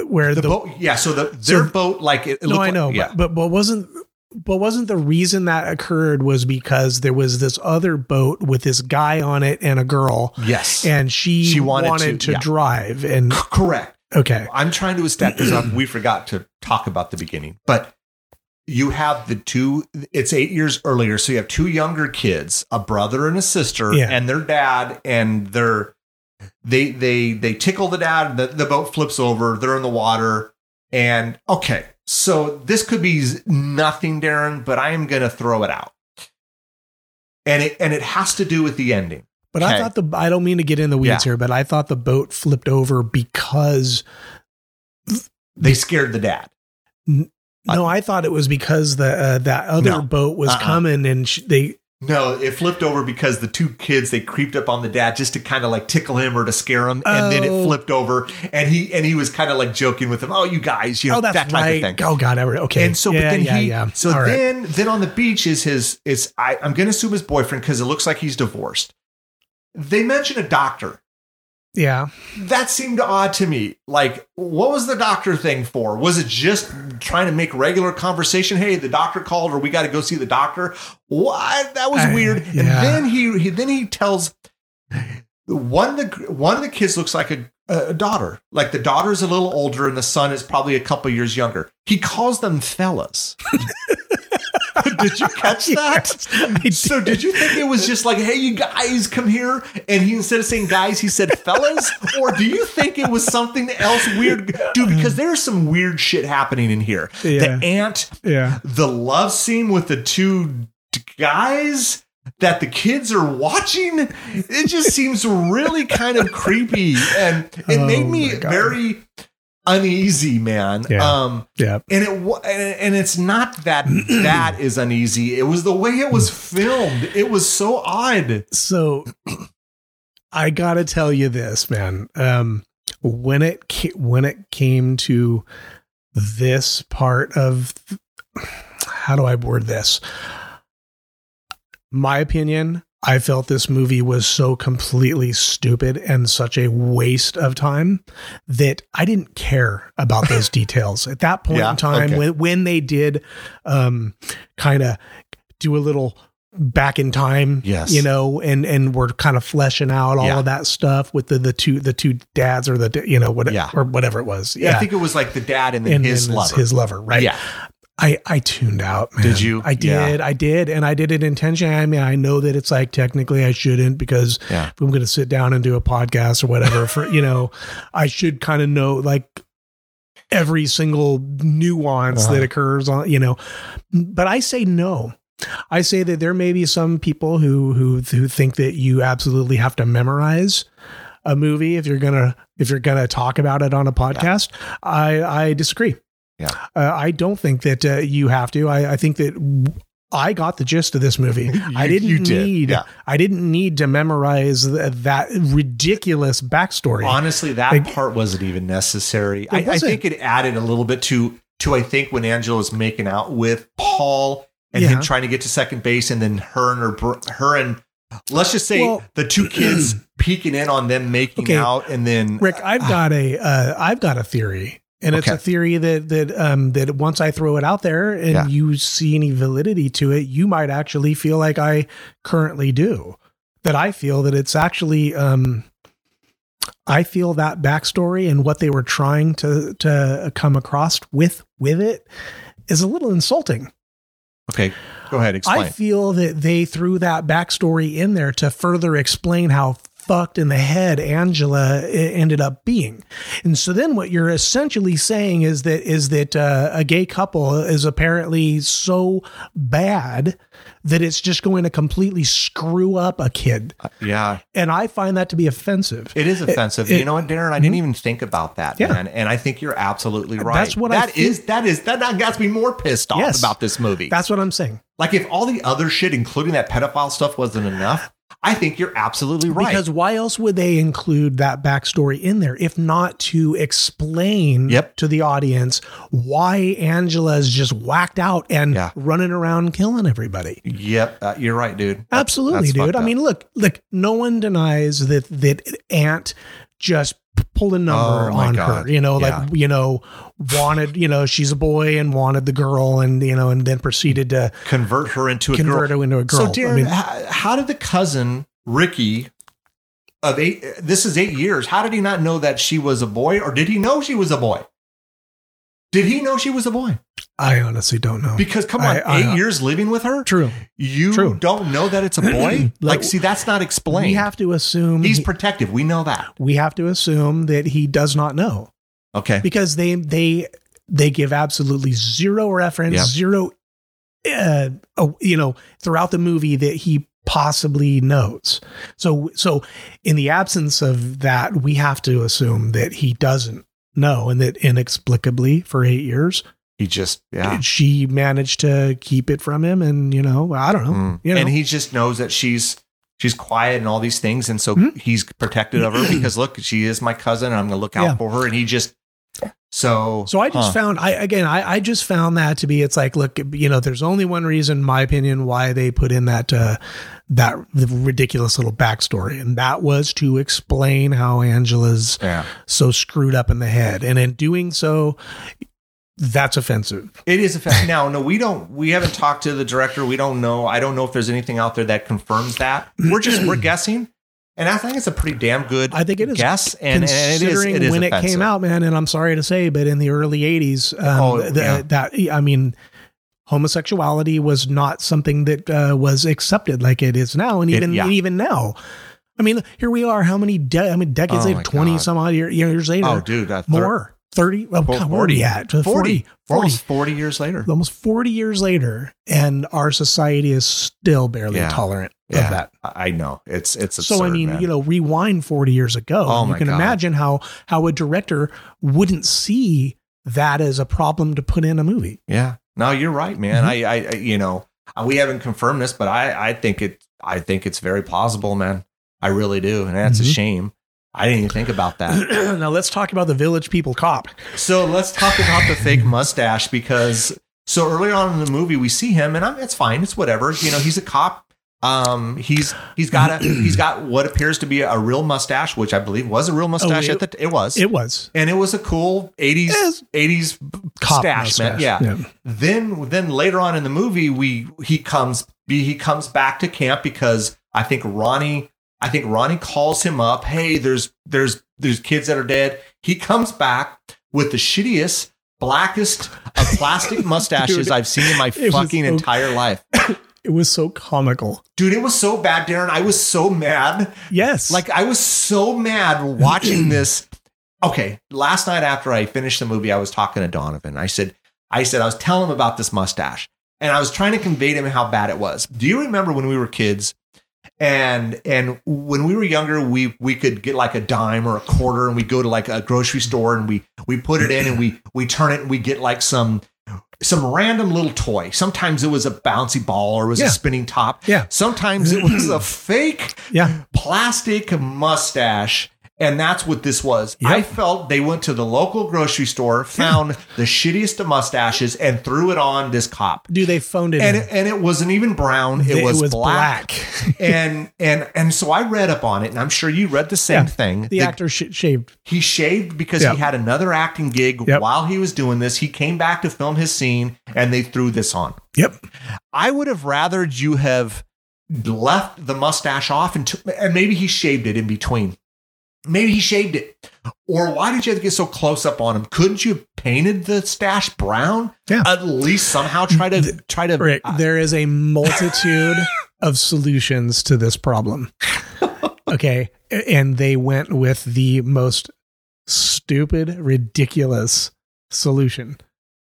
where the, the boat. Yeah. So the, their so, boat, like it, it no, I know, like, yeah. but, but wasn't, but wasn't the reason that occurred was because there was this other boat with this guy on it and a girl. Yes. And she, she wanted, wanted to, to yeah. drive and C- correct. Okay. I'm trying to establish this up. We forgot to talk about the beginning, but you have the two, it's eight years earlier. So you have two younger kids, a brother and a sister, yeah. and their dad, and their, they, they, they tickle the dad, the, the boat flips over, they're in the water. And okay, so this could be nothing, Darren, but I am going to throw it out. And it, and it has to do with the ending. But okay. I thought the, I don't mean to get in the weeds yeah. here, but I thought the boat flipped over because they scared the dad. N- No, I thought it was because the uh, that other no, boat was uh-uh. coming and sh- they. No, it flipped over because the two kids, they creeped up on the dad just to kind of like tickle him or to scare him. Oh. And then it flipped over and he and he was kind of like joking with them. Oh, you guys, you know, oh, that's that type right. of thing. Oh, God. OK. And so yeah, but then yeah, he yeah. so All then right. then on the beach is his is I, I'm going to assume his boyfriend, because it looks like he's divorced. They mention a doctor. Yeah, that seemed odd to me. Like, what was the doctor thing for? Was it just trying to make regular conversation? Hey, the doctor called, or we got to go see the doctor. What? That was I, weird. Yeah. And then he, he then he tells one of the one of the kids looks like a, a daughter. Like the daughter's a little older, and the son is probably a couple years younger. He calls them fellas. Did you catch that? Yes, did. So did you think it was just like, hey, you guys, come here? And he, instead of saying guys, he said fellas? Or do you think it was something else weird? Dude, because there's some weird shit happening in here. Yeah. The aunt, yeah. the love scene with the two guys that the kids are watching. It just seems really kind of creepy. And it oh made me very... uneasy, man. Yeah. Um, yeah. And it and it's not that that is uneasy. It was the way it was filmed. It was so odd. So I gotta tell you this, man. Um, when it ca- when it came to this part of how do I word this? My opinion. I felt this movie was so completely stupid and such a waste of time that I didn't care about those details at that point yeah, in time. Okay. When, when they did um, kind of do a little back in time, yes. you know, and, and we're kind of fleshing out all yeah. of that stuff with the, the two, the two dads or the, you know, what, yeah. or whatever it was. Yeah. yeah. I think it was like the dad and, the, and his and lover, his lover. Right. Yeah. I, I tuned out, man. Did you? I did. Yeah. I did. And I did it intentionally. I mean, I know that it's like, technically I shouldn't, because yeah. if I'm going to sit down and do a podcast or whatever for, you know, I should kind of know like every single nuance uh-huh. that occurs on, you know, but I say no. I say that there may be some people who, who, who think that you absolutely have to memorize a movie if you're going to, if you're going to talk about it on a podcast. Yeah. I, I disagree. Yeah, uh, I don't think that uh, you have to. I, I think that w- I got the gist of this movie. you, I didn't you did. need. Yeah. I didn't need to memorize th- that ridiculous backstory. Honestly, that like, part wasn't even necessary. I, I think it added a little bit to to I think when Angela was making out with Paul and yeah. him trying to get to second base, and then her and her bro- her and let's just say well, the two kids peeking in on them making okay. out, and then Rick, I've uh, got a uh, I've got a theory. And okay. it's a theory that, that, um, that once I throw it out there and yeah. you see any validity to it, you might actually feel like I currently do, that I feel that it's actually, um, I feel that backstory and what they were trying to, to come across with, with it is a little insulting. Okay. Go ahead. Explain. I feel that they threw that backstory in there to further explain how fucked in the head Angela ended up being. And so then what you're essentially saying is that is that uh, a gay couple is apparently so bad that it's just going to completely screw up a kid. Uh, yeah. And I find that to be offensive. It is offensive. It, it, you know what, Darren? I didn't even think about that, yeah. man. And I think you're absolutely right. That's what that I is. That is that got me more pissed off yes. about this movie. That's what I'm saying. Like if all the other shit, including that pedophile stuff, wasn't enough, I think you're absolutely right. Because why else would they include that backstory in there if not to explain yep. to the audience why Angela's just whacked out and yeah. running around killing everybody? Yep. Uh, you're right, dude. That's, absolutely, that's dude. I mean, look, look, no one denies that, that Aunt just pulled a number oh, on God. her, you know, yeah. like, you know, wanted, you know, she's a boy and wanted the girl and, you know, and then proceeded to convert her into a convert girl. Her into a girl. So Darren, I mean, how, how did the cousin Ricky of eight, this is eight years. How did he not know that she was a boy, or did he know she was a boy? Did he know she was a boy? I honestly don't know. Because come on, I, I, eight I, years living with her? True. You true. don't know that it's a boy? like, like, see, that's not explained. We have to assume. He's he, protective. We know that. We have to assume that he does not know. Okay. Because they they they give absolutely zero reference, yep. zero, uh, you know, throughout the movie that he possibly knows. So So in the absence of that, we have to assume that he doesn't know, and that inexplicably for eight years, he just, yeah, she managed to keep it from him. And, you know, I don't know. Mm. You know. And he just knows that she's, she's quiet and all these things. And so mm. he's protective of her because look, she is my cousin and I'm going to look out yeah. for her. And he just, so, so I just huh. found, I, again, I, I just found that to be, it's like, look, you know, there's only one reason, in my opinion, why they put in that, uh, that ridiculous little backstory. And that was to explain how Angela's yeah. so screwed up in the head. And in doing so, that's offensive. It is offensive. Now, no, we don't, we haven't talked to the director. We don't know. I don't know if there's anything out there that confirms that. We're just, we're guessing. And I think it's a pretty damn good I think it is guess. And, and it is, it is when offensive. It came out, man, and I'm sorry to say, but in the early eighties, um, oh, the, yeah. that, I mean, homosexuality was not something that uh, was accepted like it is now. And even, it, yeah. even now, I mean, here we are, how many, de- I mean, decades, oh, twenty God. some odd year, years later. Oh, dude, that's more. thirty oh, God, where are we at? forty, forty, forty. Almost forty years later. Almost forty years later, and our society is still barely yeah. tolerant yeah. of that. I know. It's it's absurd, so I mean, man. You know, rewind forty years ago. Oh, you can God. imagine how how a director wouldn't see that as a problem to put in a movie. Yeah. No, you're right, man. Mm-hmm. I, I you know, we haven't confirmed this, but I I think it I think it's very plausible, man. I really do, and that's mm-hmm. a shame. I didn't even think about that. Now let's talk about the Village People cop. So let's talk about the fake mustache, because so earlier on in the movie we see him and I'm, it's fine. It's whatever. You know, he's a cop. Um, he's, he's got a, he's got what appears to be a real mustache, which I believe was a real mustache. Oh, it, at the, it was, it was, and it was a cool eighties, eighties cop stash, man. Yeah. yeah. Then, then later on in the movie, we, he comes, he comes back to camp because I think Ronnie, I think Ronnie calls him up. Hey, there's there's there's kids that are dead. He comes back with the shittiest, blackest of plastic mustaches Dude, I've seen in my fucking so, entire life. It was so comical. Dude, it was so bad, Darren. I was so mad. Yes. Like, I was so mad watching this. Okay, last night after I finished the movie, I was talking to Donovan. I said, I said, I was telling him about this mustache. And I was trying to convey to him how bad it was. Do you remember when we were kids? And and when we were younger, we we could get like a dime or a quarter and we go to like a grocery store and we we put it in and we we turn it and we get like some some random little toy. Sometimes it was a bouncy ball or it was yeah. a spinning top. Yeah. Sometimes it was a fake yeah. plastic mustache. And that's what this was. Yep. I felt they went to the local grocery store, found the shittiest of mustaches, and threw it on this cop. Dude, they phoned it and in. It, and it wasn't even brown. It, it was, was black. black. and and and so I read up on it, and I'm sure you read the same yeah, thing. The, the actor sh- shaved. He shaved because yep. he had another acting gig yep. while he was doing this. He came back to film his scene, and they threw this on. Yep. I would have rather you have left the mustache off, and, t- and maybe he shaved it in between. Maybe he shaved it. Or why did you have to get so close up on him? Couldn't you have painted the stash brown? Yeah. At least somehow try to try to. Right. Uh, there is a multitude of solutions to this problem. Okay. And they went with the most stupid, ridiculous solution.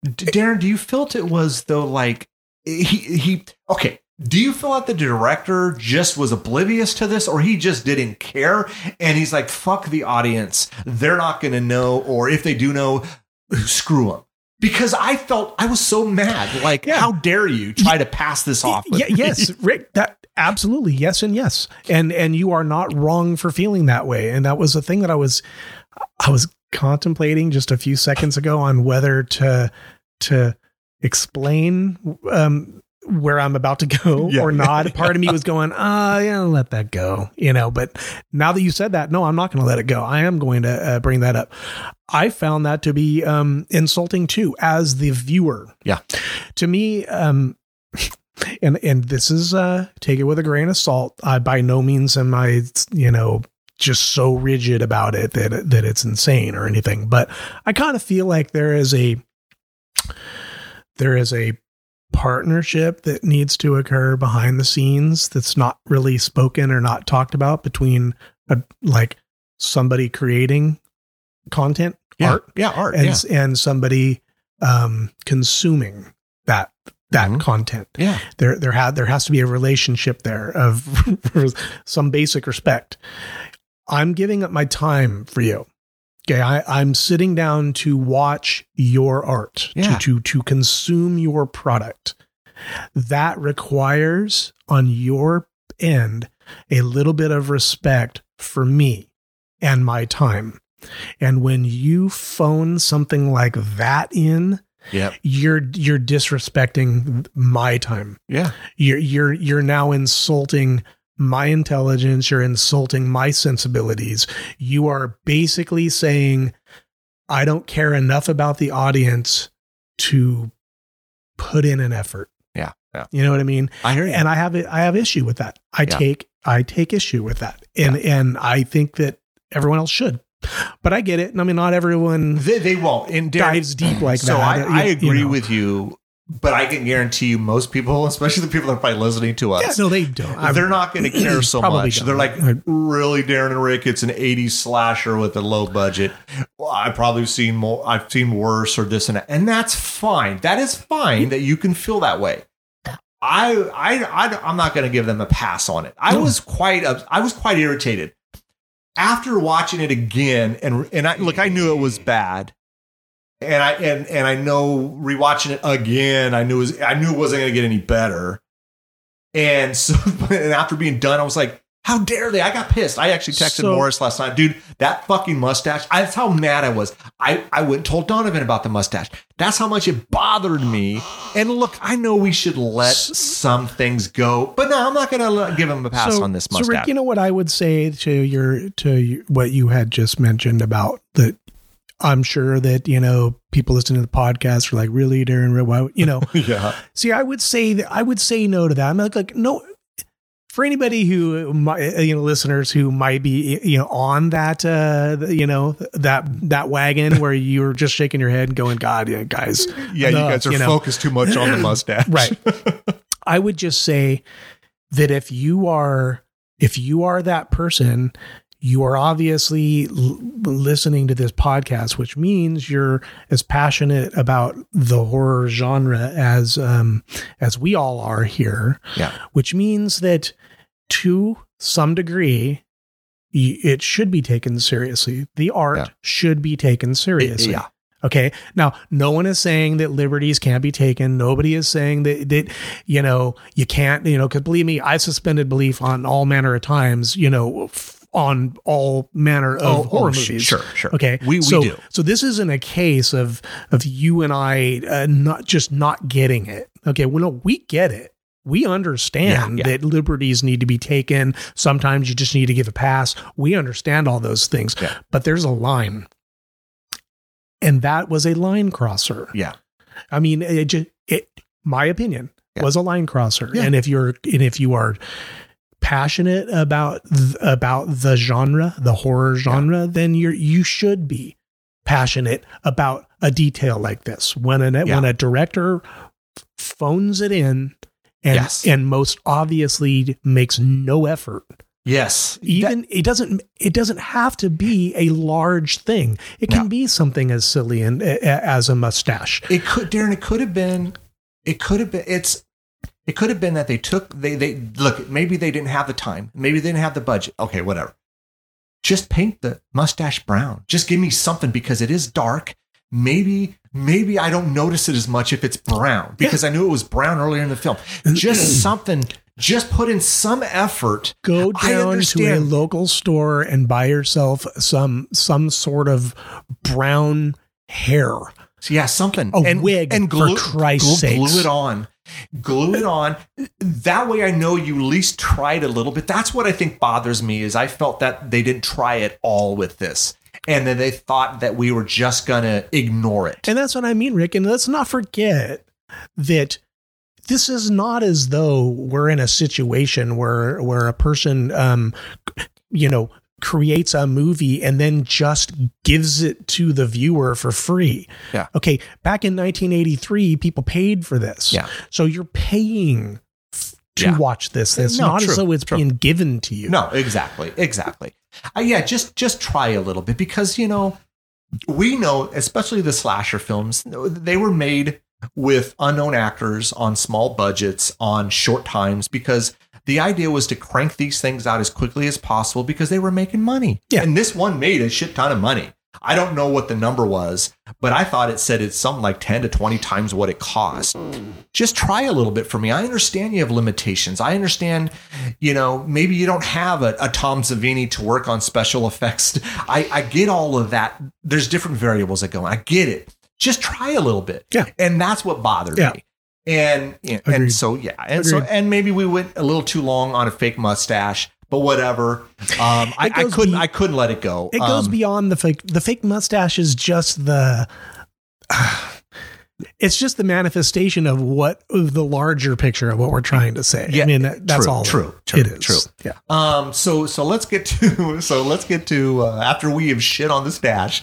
Darren, do you felt it was though like he he okay. Do you feel like the director just was oblivious to this, or he just didn't care? And he's like, fuck the audience. They're not going to know. Or if they do know, screw them. Because I felt I was so mad. Like, yeah. how dare you try to pass this off? Yeah, yes, Rick, that absolutely. Yes. And yes. And, and you are not wrong for feeling that way. And that was the thing that I was, I was contemplating just a few seconds ago on whether to, to explain, um, where I'm about to go yeah. or not. Part of me was going, ah, uh, yeah, let that go, you know, but now that you said that, no, I'm not going to let it go. I am going to uh, bring that up. I found that to be um, insulting too, as the viewer. Yeah. To me, um, and, and this is uh take it with a grain of salt. I by no means am I, you know, just so rigid about it that, that it's insane or anything, but I kind of feel like there is a, there is a, partnership that needs to occur behind the scenes that's not really spoken or not talked about between a, like somebody creating content, yeah. art, yeah, art, and, yeah. and somebody um, consuming that that mm-hmm. content. Yeah, there there had there has to be a relationship there of some basic respect. I'm giving up my time for you. Okay, I, I'm sitting down to watch your art, yeah. to, to to consume your product. That requires, on your end, a little bit of respect for me and my time. And when you phone something like that in, yep. you're you're disrespecting my time. Yeah, you're you're you're now insulting my intelligence, you're insulting my sensibilities. You are basically saying, I don't care enough about the audience to put in an effort. Yeah. yeah. You know what I mean? I hear you. And I have, I have issue with that. I yeah. take, I take issue with that. And, yeah. and I think that everyone else should, but I get it. And I mean, not everyone they, they won't and dives deep like so that. So I, I agree you know. with you. But I can guarantee you most people, especially the people that are probably listening to us. Yeah, no, they don't. I'm, they're not going to care so much. Don't. They're like, really, Darren and Rick, it's an eighties slasher with a low budget. Well, I've probably seen more. I've seen worse or this and that. And that's fine. That is fine that you can feel that way. I, I, I I'm not going to give them a pass on it. I no. was quite, I was quite irritated after watching it again. And, and I look, I knew it was bad. And I and and I know rewatching it again, I knew it was, I knew it wasn't going to get any better. And so, and after being done, I was like, "How dare they!" I got pissed. I actually texted so, Morris last night, dude. That fucking mustache. I, that's how mad I was. I I went and told Donovan about the mustache. That's how much it bothered me. And look, I know we should let some things go, but no, I'm not going to give him a pass so, on this mustache. So, Rick, you know what I would say to your to your, what you had just mentioned about the. I'm sure that, you know, people listening to the podcast are like, really, Darren, why, you know, yeah. see, I would say that I would say no to that. I'm like, like, no, for anybody who, you know, listeners who might be, you know, on that, uh, you know, that, that wagon where you're just shaking your head and going, God, yeah, guys. Yeah. Enough, you guys are you know? focused too much on the mustache. Right. I would just say that if you are, if you are that person, you are obviously l- listening to this podcast, which means you're as passionate about the horror genre as um, as we all are here. Yeah. Which means that to some degree, y- it should be taken seriously. The art yeah. should be taken seriously. It, yeah. Okay. Now, no one is saying that liberties can't be taken. Nobody is saying that, that, you know, you can't, you know, 'cause believe me, I suspended belief on all manner of times, you know, f- on all manner of oh, horror oh, movies. Sure, sure. Okay. We, we so, do. So this isn't a case of, of you and I uh, not just not getting it. Okay. Well, no, we get it. We understand yeah, yeah. that liberties need to be taken. Sometimes you just need to give a pass. We understand all those things, yeah. but there's a line. And that was a line crosser. Yeah. I mean, it just, it, my opinion yeah. was a line crosser. Yeah. And if you're, and if you are, passionate about th- about the genre, the horror genre, yeah. then you're you should be passionate about a detail like this. When an yeah. when a director phones it in and yes. and most obviously makes no effort. Yes. Even that, it doesn't it doesn't have to be a large thing. It can no. be something as silly and uh, as a mustache. It could Darren it could have been it could have been it's It could have been that they took, they, they look, maybe they didn't have the time. Maybe they didn't have the budget. Okay, whatever. Just paint the mustache brown. Just give me something because it is dark. Maybe, maybe I don't notice it as much if it's brown because yeah. I knew it was brown earlier in the film. Just something, just put in some effort. Go down to a local store and buy yourself some, some sort of brown hair. Yeah, something. A and, wig, and glue, for Christ's sake. Glue it on. Glue it on. That way I know you at least tried a little bit. That's what I think bothers me, is I felt that they didn't try at all with this. And then they thought that we were just going to ignore it. And that's what I mean, Rick. And let's not forget that this is not as though we're in a situation where where a person, um, you know, creates a movie and then just gives it to the viewer for free. Yeah. Okay. Back in nineteen eighty-three, people paid for this. Yeah. So you're paying f- to yeah. watch this. It's no, not true, as though it's true. being given to you. No, exactly. Exactly. Uh, yeah. Just, just try a little bit, because, you know, we know, especially the slasher films, they were made with unknown actors on small budgets on short times, because the idea was to crank these things out as quickly as possible because they were making money. Yeah. And this one made a shit ton of money. I don't know what the number was, but I thought it said it's something like ten to twenty times what it cost. Just try a little bit for me. I understand you have limitations. I understand, you know, maybe you don't have a, a Tom Savini to work on special effects. I, I get all of that. There's different variables that go on. I get it. Just try a little bit. Yeah. And that's what bothered yeah. me. And and Agreed. so, yeah. And Agreed. so, and maybe we went a little too long on a fake mustache, but whatever. Um, I, I couldn't, be, I couldn't let it go. It um, goes beyond the fake, the fake mustache is just the, uh, it's just the manifestation of what of the larger picture of what we're trying to say. Yeah, I mean, that, that's true, all true, it, true, it is. True. Yeah. Um, so, so let's get to, so let's get to, uh, after we have shit on the stash,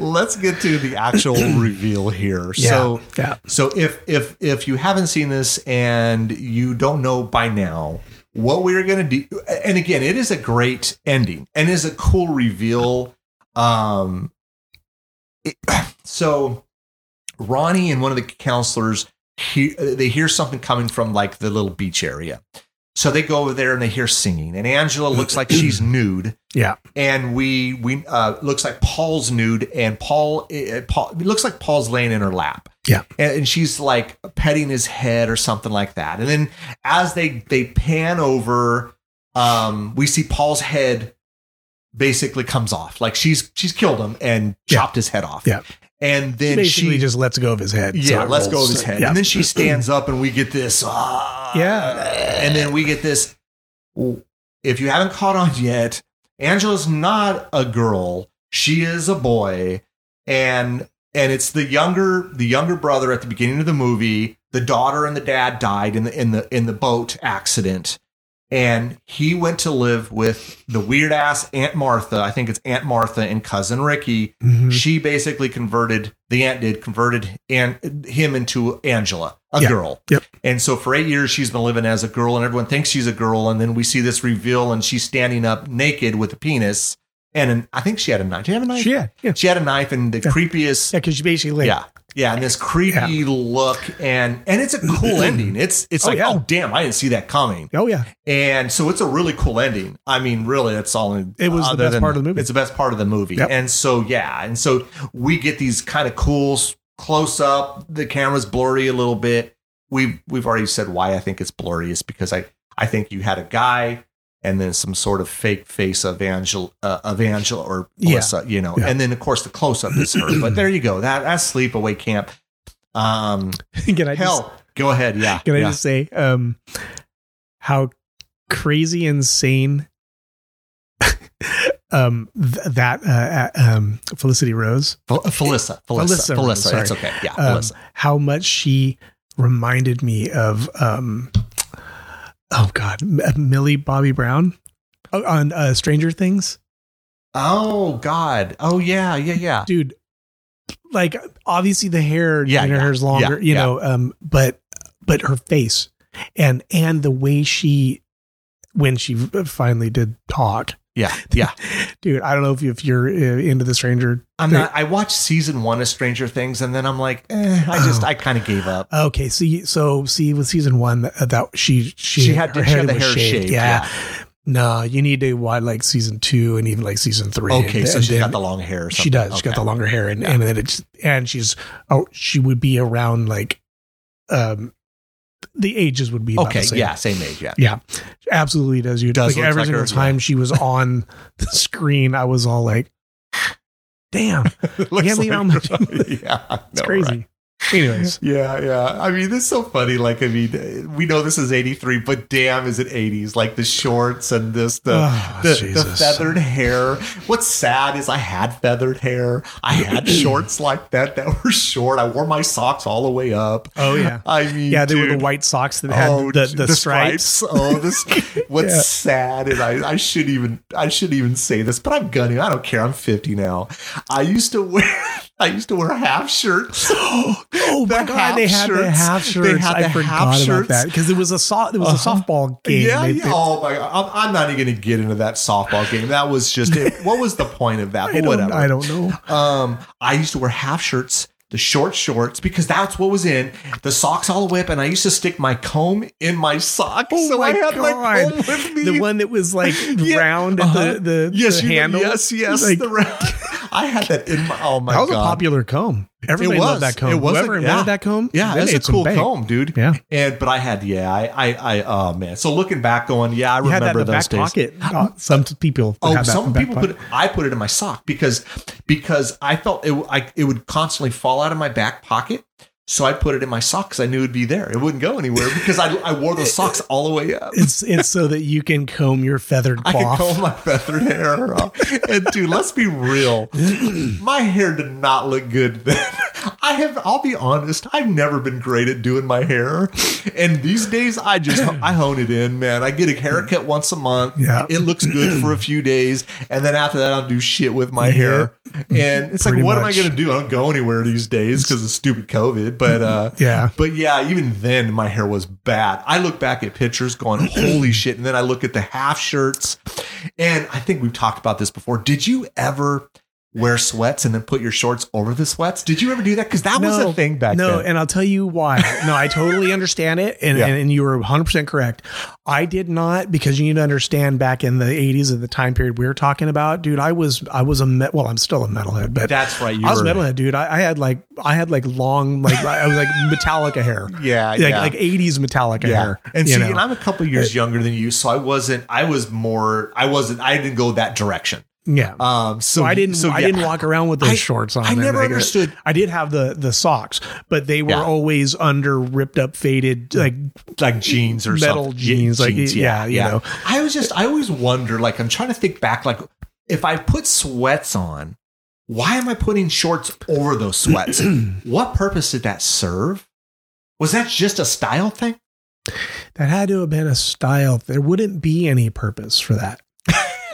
let's get to the actual reveal here. Yeah, so, yeah. so if if if you haven't seen this and you don't know by now what we're going to do, and again, it is a great ending and is a cool reveal. Um, it, so Ronnie and one of the counselors, he, they hear something coming from like the little beach area. So they go over there and they hear singing, and Angela looks like she's nude. Yeah. And we, we, uh, looks like Paul's nude, and Paul, uh, Paul, it looks like Paul's laying in her lap. Yeah. And, and she's like petting his head or something like that. And then as they, they pan over, um, we see Paul's head basically comes off. Like she's, she's killed him and yeah. chopped his head off. Yeah. And then Basically she just lets go of his head. Yeah, so lets rolls. go of his head. Yeah. And then she stands up and we get this. Ah, yeah. And then we get this. If you haven't caught on yet, Angela's not a girl. She is a boy. And and it's the younger the younger brother at the beginning of the movie. The daughter and the dad died in the in the in the boat accident. And he went to live with the weird ass Aunt Martha. I think it's Aunt Martha and cousin Ricky. Mm-hmm. She basically converted, the aunt did, converted and him into Angela, a yeah. girl. Yep. And so for eight years, she's been living as a girl and everyone thinks she's a girl. And then we see this reveal and she's standing up naked with a penis. And an, I think she had a knife. Did she have a knife? She had, yeah. She had a knife and the yeah. creepiest. Yeah, because she basically. Yeah. Yeah, and this creepy yeah. look, and and it's a cool ending. It's it's oh, like, yeah. oh, damn, I didn't see that coming. Oh, yeah. And so it's a really cool ending. I mean, really, that's all. In, it was the best than, part of the movie. It's the best part of the movie. Yep. And so, yeah. And so we get these kind of cool close up. The camera's blurry a little bit. We've, we've already said why I think it's blurry. It's because I, I think you had a guy and then some sort of fake face of Angela, uh, of Angela or Melissa, yeah. you know, yeah. and then of course the close up is her. But there you go. That that's Sleepaway Camp. Um, can I hell, just, go ahead. Yeah. Can I yeah. just say um, how crazy insane um, th- that uh, um, Felicity Rose, Fel- Felissa, Felissa, Felissa, Felissa. That's okay. Yeah, um, how much she reminded me of. Um, Oh God, Millie Bobby Brown on uh, Stranger Things. Oh God. Oh yeah, yeah, yeah. Dude, like obviously the hair, yeah, you know, yeah, hair's longer, yeah, you yeah. know, um, but but her face and and the way she when she finally did talk. Yeah, yeah, dude. I don't know if, you, if you're into the Stranger. I'm thing. not. I watched season one of Stranger Things, and then I'm like, eh, I just, oh. I kind of gave up. Okay, see, so, so see, with season one, that, that she, she, she had, her she hair had the hair shaved. shaved yeah. yeah. No, you need to watch like season two and even like season three. Okay, and, so she's got the long hair. Or something. She does. Okay. She got the longer hair, and yeah. and then it's and she's oh, she would be around like, um. The ages would be about okay. the same. Yeah, same age. Yeah, yeah, absolutely does. You does like every like single her, time yeah. she was on the screen, I was all like, "Damn, look at me!" Yeah, it's no, crazy. Right. Anyways. Yeah, yeah. I mean, this is so funny. Like, I mean, we know this is eighty-three, but damn, is it eighties? Like the shorts and this, the, oh, the, the feathered hair. What's sad is I had feathered hair. I had shorts like that that were short. I wore my socks all the way up. Oh, yeah. I mean, yeah, they dude. were the white socks that had oh, the, the, the stripes. stripes. Oh, this. What's yeah. sad is I, I shouldn't even, I shouldn't even say this, but I'm gonna. I don't care. I'm fifty now. I used to wear. I used to wear half shirts. Oh my the God! They had shirts. the half shirts. They had the I forgot half shirts. about that because it was a so- it was uh-huh. a softball game. Yeah, yeah. Oh my God! I'm, I'm not even going to get into that softball game. That was just it. What was the point of that? But I whatever. I don't know. Um, I used to wear half shirts, the short shorts, because that's what was in the socks all the way up, and I used to stick my comb in my sock. Oh so my I had God. my comb with me. The one that was like yeah. round at uh-huh. the the, yes, the handle. Know, yes, yes, like, the round. I had that in my. Oh my God! That was God. a popular comb. Everybody loved that comb. It was Whoever a, invented yeah. that comb, yeah, that's a cool comb, dude. Yeah, and but I had, yeah, I, I, I oh man. So looking back, going, yeah, I you remember had that in those the back days. Pocket. Some people, oh, have that some people put. It, I put it in my sock because because I felt it. I, it would constantly fall out of my back pocket. So I put it in my sock because I knew it'd be there. It wouldn't go anywhere because I, I wore those socks all the way up. It's it's so that you can comb your feathered I can comb my feathered hair off. And dude, let's be real. My hair did not look good then. I have, I'll be honest, I've never been great at doing my hair. And these days I just, I hone it in, man. I get a haircut once a month. Yeah. It looks good for a few days. And then after that, I don't do shit with my yeah. hair. And it's Pretty like, what much. am I going to do? I don't go anywhere these days because of stupid COVID. But, uh, yeah. but yeah, even then my hair was bad. I look back at pictures going, holy shit. And then I look at the half shirts, and I think we've talked about this before. Did you ever wear sweats and then put your shorts over the sweats? Did you ever do that? Because that no, was a thing back no, then. No, and I'll tell you why. No, I totally understand it. And, yeah. and, and you were one hundred percent correct. I did not, because you need to understand back in the eighties of the time period we were talking about, dude, I was, I was a, me- well, I'm still a metalhead, but that's right. You I was a metalhead, dude. I, I had like, I had like long, like I was like Metallica hair. Yeah. Like, yeah. like eighties Metallica yeah. hair. And see, know? and I'm a couple years younger than you. So I wasn't, I was more, I wasn't, I didn't go that direction. Yeah. Um, so I didn't, so, yeah. I didn't walk around with those I, shorts on. I never understood. I did have the, the socks, but they were yeah. always under ripped up, faded, like, like jeans or metal something. jeans. Like, jeans, yeah. Yeah. You yeah. know, I was just, I always wonder, like, I'm trying to think back, like if I put sweats on, why am I putting shorts over those sweats? What purpose did that serve? Was that just a style thing? That had to have been a style. There wouldn't be any purpose for that.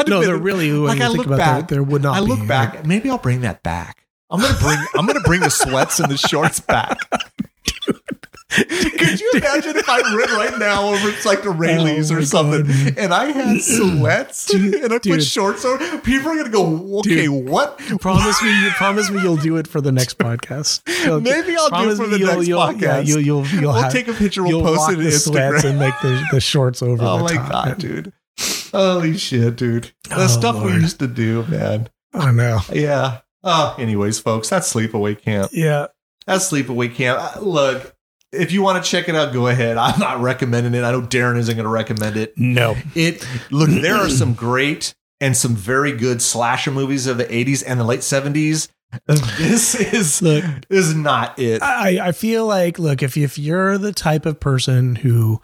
No, been, there really. Like I look about back, that, there would not. I look be, back. Like, maybe I'll bring that back. I'm gonna bring. I'm gonna bring the sweats and the shorts back. Dude. Could you imagine if I went right now over it's like the Rayleighs oh or something, God. and I had sweats dude, and I put dude. shorts on? People are gonna go, okay, dude, what? Promise me, you promise me you'll do it for the next podcast. So Maybe I'll do it for the you'll, next you'll, podcast. Yeah, you'll, you'll, you'll we'll have, take a picture. We'll post it on Instagram and make the, the shorts over. Oh the my top, God, man. dude. Holy shit, dude. The oh, stuff Lord. we used to do, man. I know. Yeah. Uh, anyways, folks, that's Sleepaway Camp. Yeah. That's Sleepaway Camp. Look, if you want to check it out, go ahead. I'm not recommending it. I know Darren isn't going to recommend it. No. It Look, there are some great and some very good slasher movies of the eighties and the late seventies. This is look, is not it. I, I feel like, look, if, if you're the type of person who,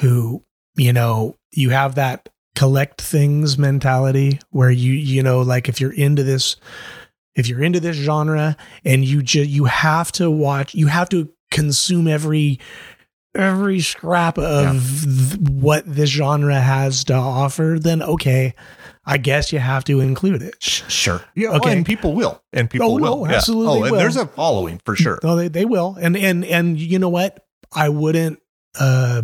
who you know, you have that collect things mentality where you, you know, like if you're into this, if you're into this genre and you just, you have to watch, you have to consume every, every scrap of yeah. th- what this genre has to offer, then okay, I guess you have to include it. Sure. Yeah. Okay. Well, and people will, and people oh, will. No, absolutely. Yeah. Oh, and will. There's a following for sure. No, they, they will. And, and, and you know what? I wouldn't, uh,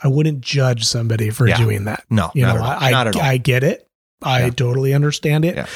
I wouldn't judge somebody for yeah. doing that. No, you know, I, I, I get it. I yeah. totally understand it. Yeah.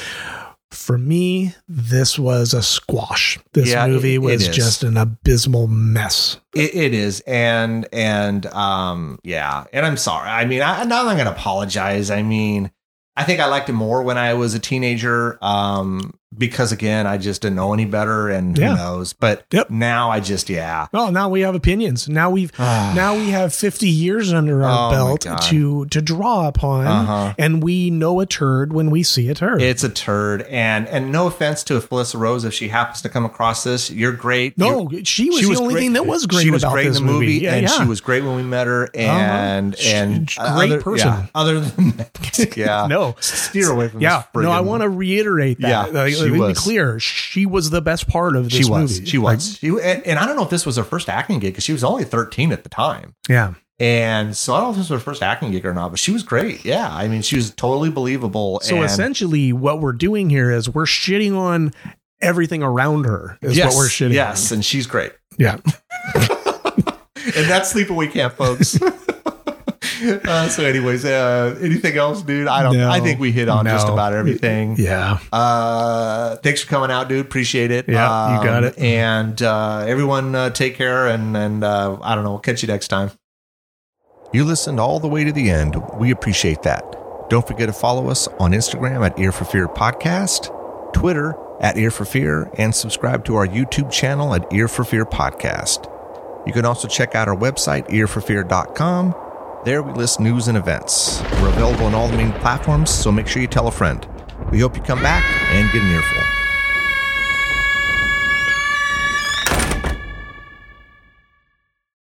For me, this was a squash. This yeah, movie it, was it just an abysmal mess. It, it is. And, and, um, yeah. And I'm sorry. I mean, I, now I'm going to apologize. I mean, I think I liked it more when I was a teenager. Um, because again, I just didn't know any better, and yeah. who knows, but yep. now I just, yeah. Well, now we have opinions. Now we've, now we have fifty years under our oh belt to, to draw upon, uh-huh. and we know a turd when we see a turd. It's a turd. And, and no offense to Felissa Rose, if she happens to come across this, you're great. No, you're, she was she the was only great. thing that was great. She was about great this in the movie, movie yeah, and yeah. she was great when we met her, and, uh-huh. and she, uh, great other, person. Yeah, other than that, yeah, no, steer away from yeah. this. No, I want to reiterate that. Yeah. Like, She was. Be clear, she was the best part of this she was, movie. She was. Like, she, and, and I don't know if this was her first acting gig, because she was only thirteen at the time. Yeah. And so I don't know if this was her first acting gig or not, but she was great. Yeah. I mean, she was totally believable. So and essentially what we're doing here is we're shitting on everything around her is yes, what we're shitting yes, on. Yes. And she's great. Yeah. And that's Sleepaway Camp, folks. Uh, so anyways, uh, anything else, dude? I don't, no, I think we hit on no. just about everything. Yeah. Uh, thanks for coming out, dude. Appreciate it. Yeah. Um, you got it. And, uh, everyone, uh, take care. And, and, uh, I don't know. We'll catch you next time. You listened all the way to the end. We appreciate that. Don't forget to follow us on Instagram at Ear for Fear Podcast, Twitter at Ear for Fear, and subscribe to our YouTube channel at Ear for Fear Podcast. You can also check out our website, ear for fear dot com. There we list news and events. We're available on all the main platforms, so make sure you tell a friend. We hope you come back and get an earful.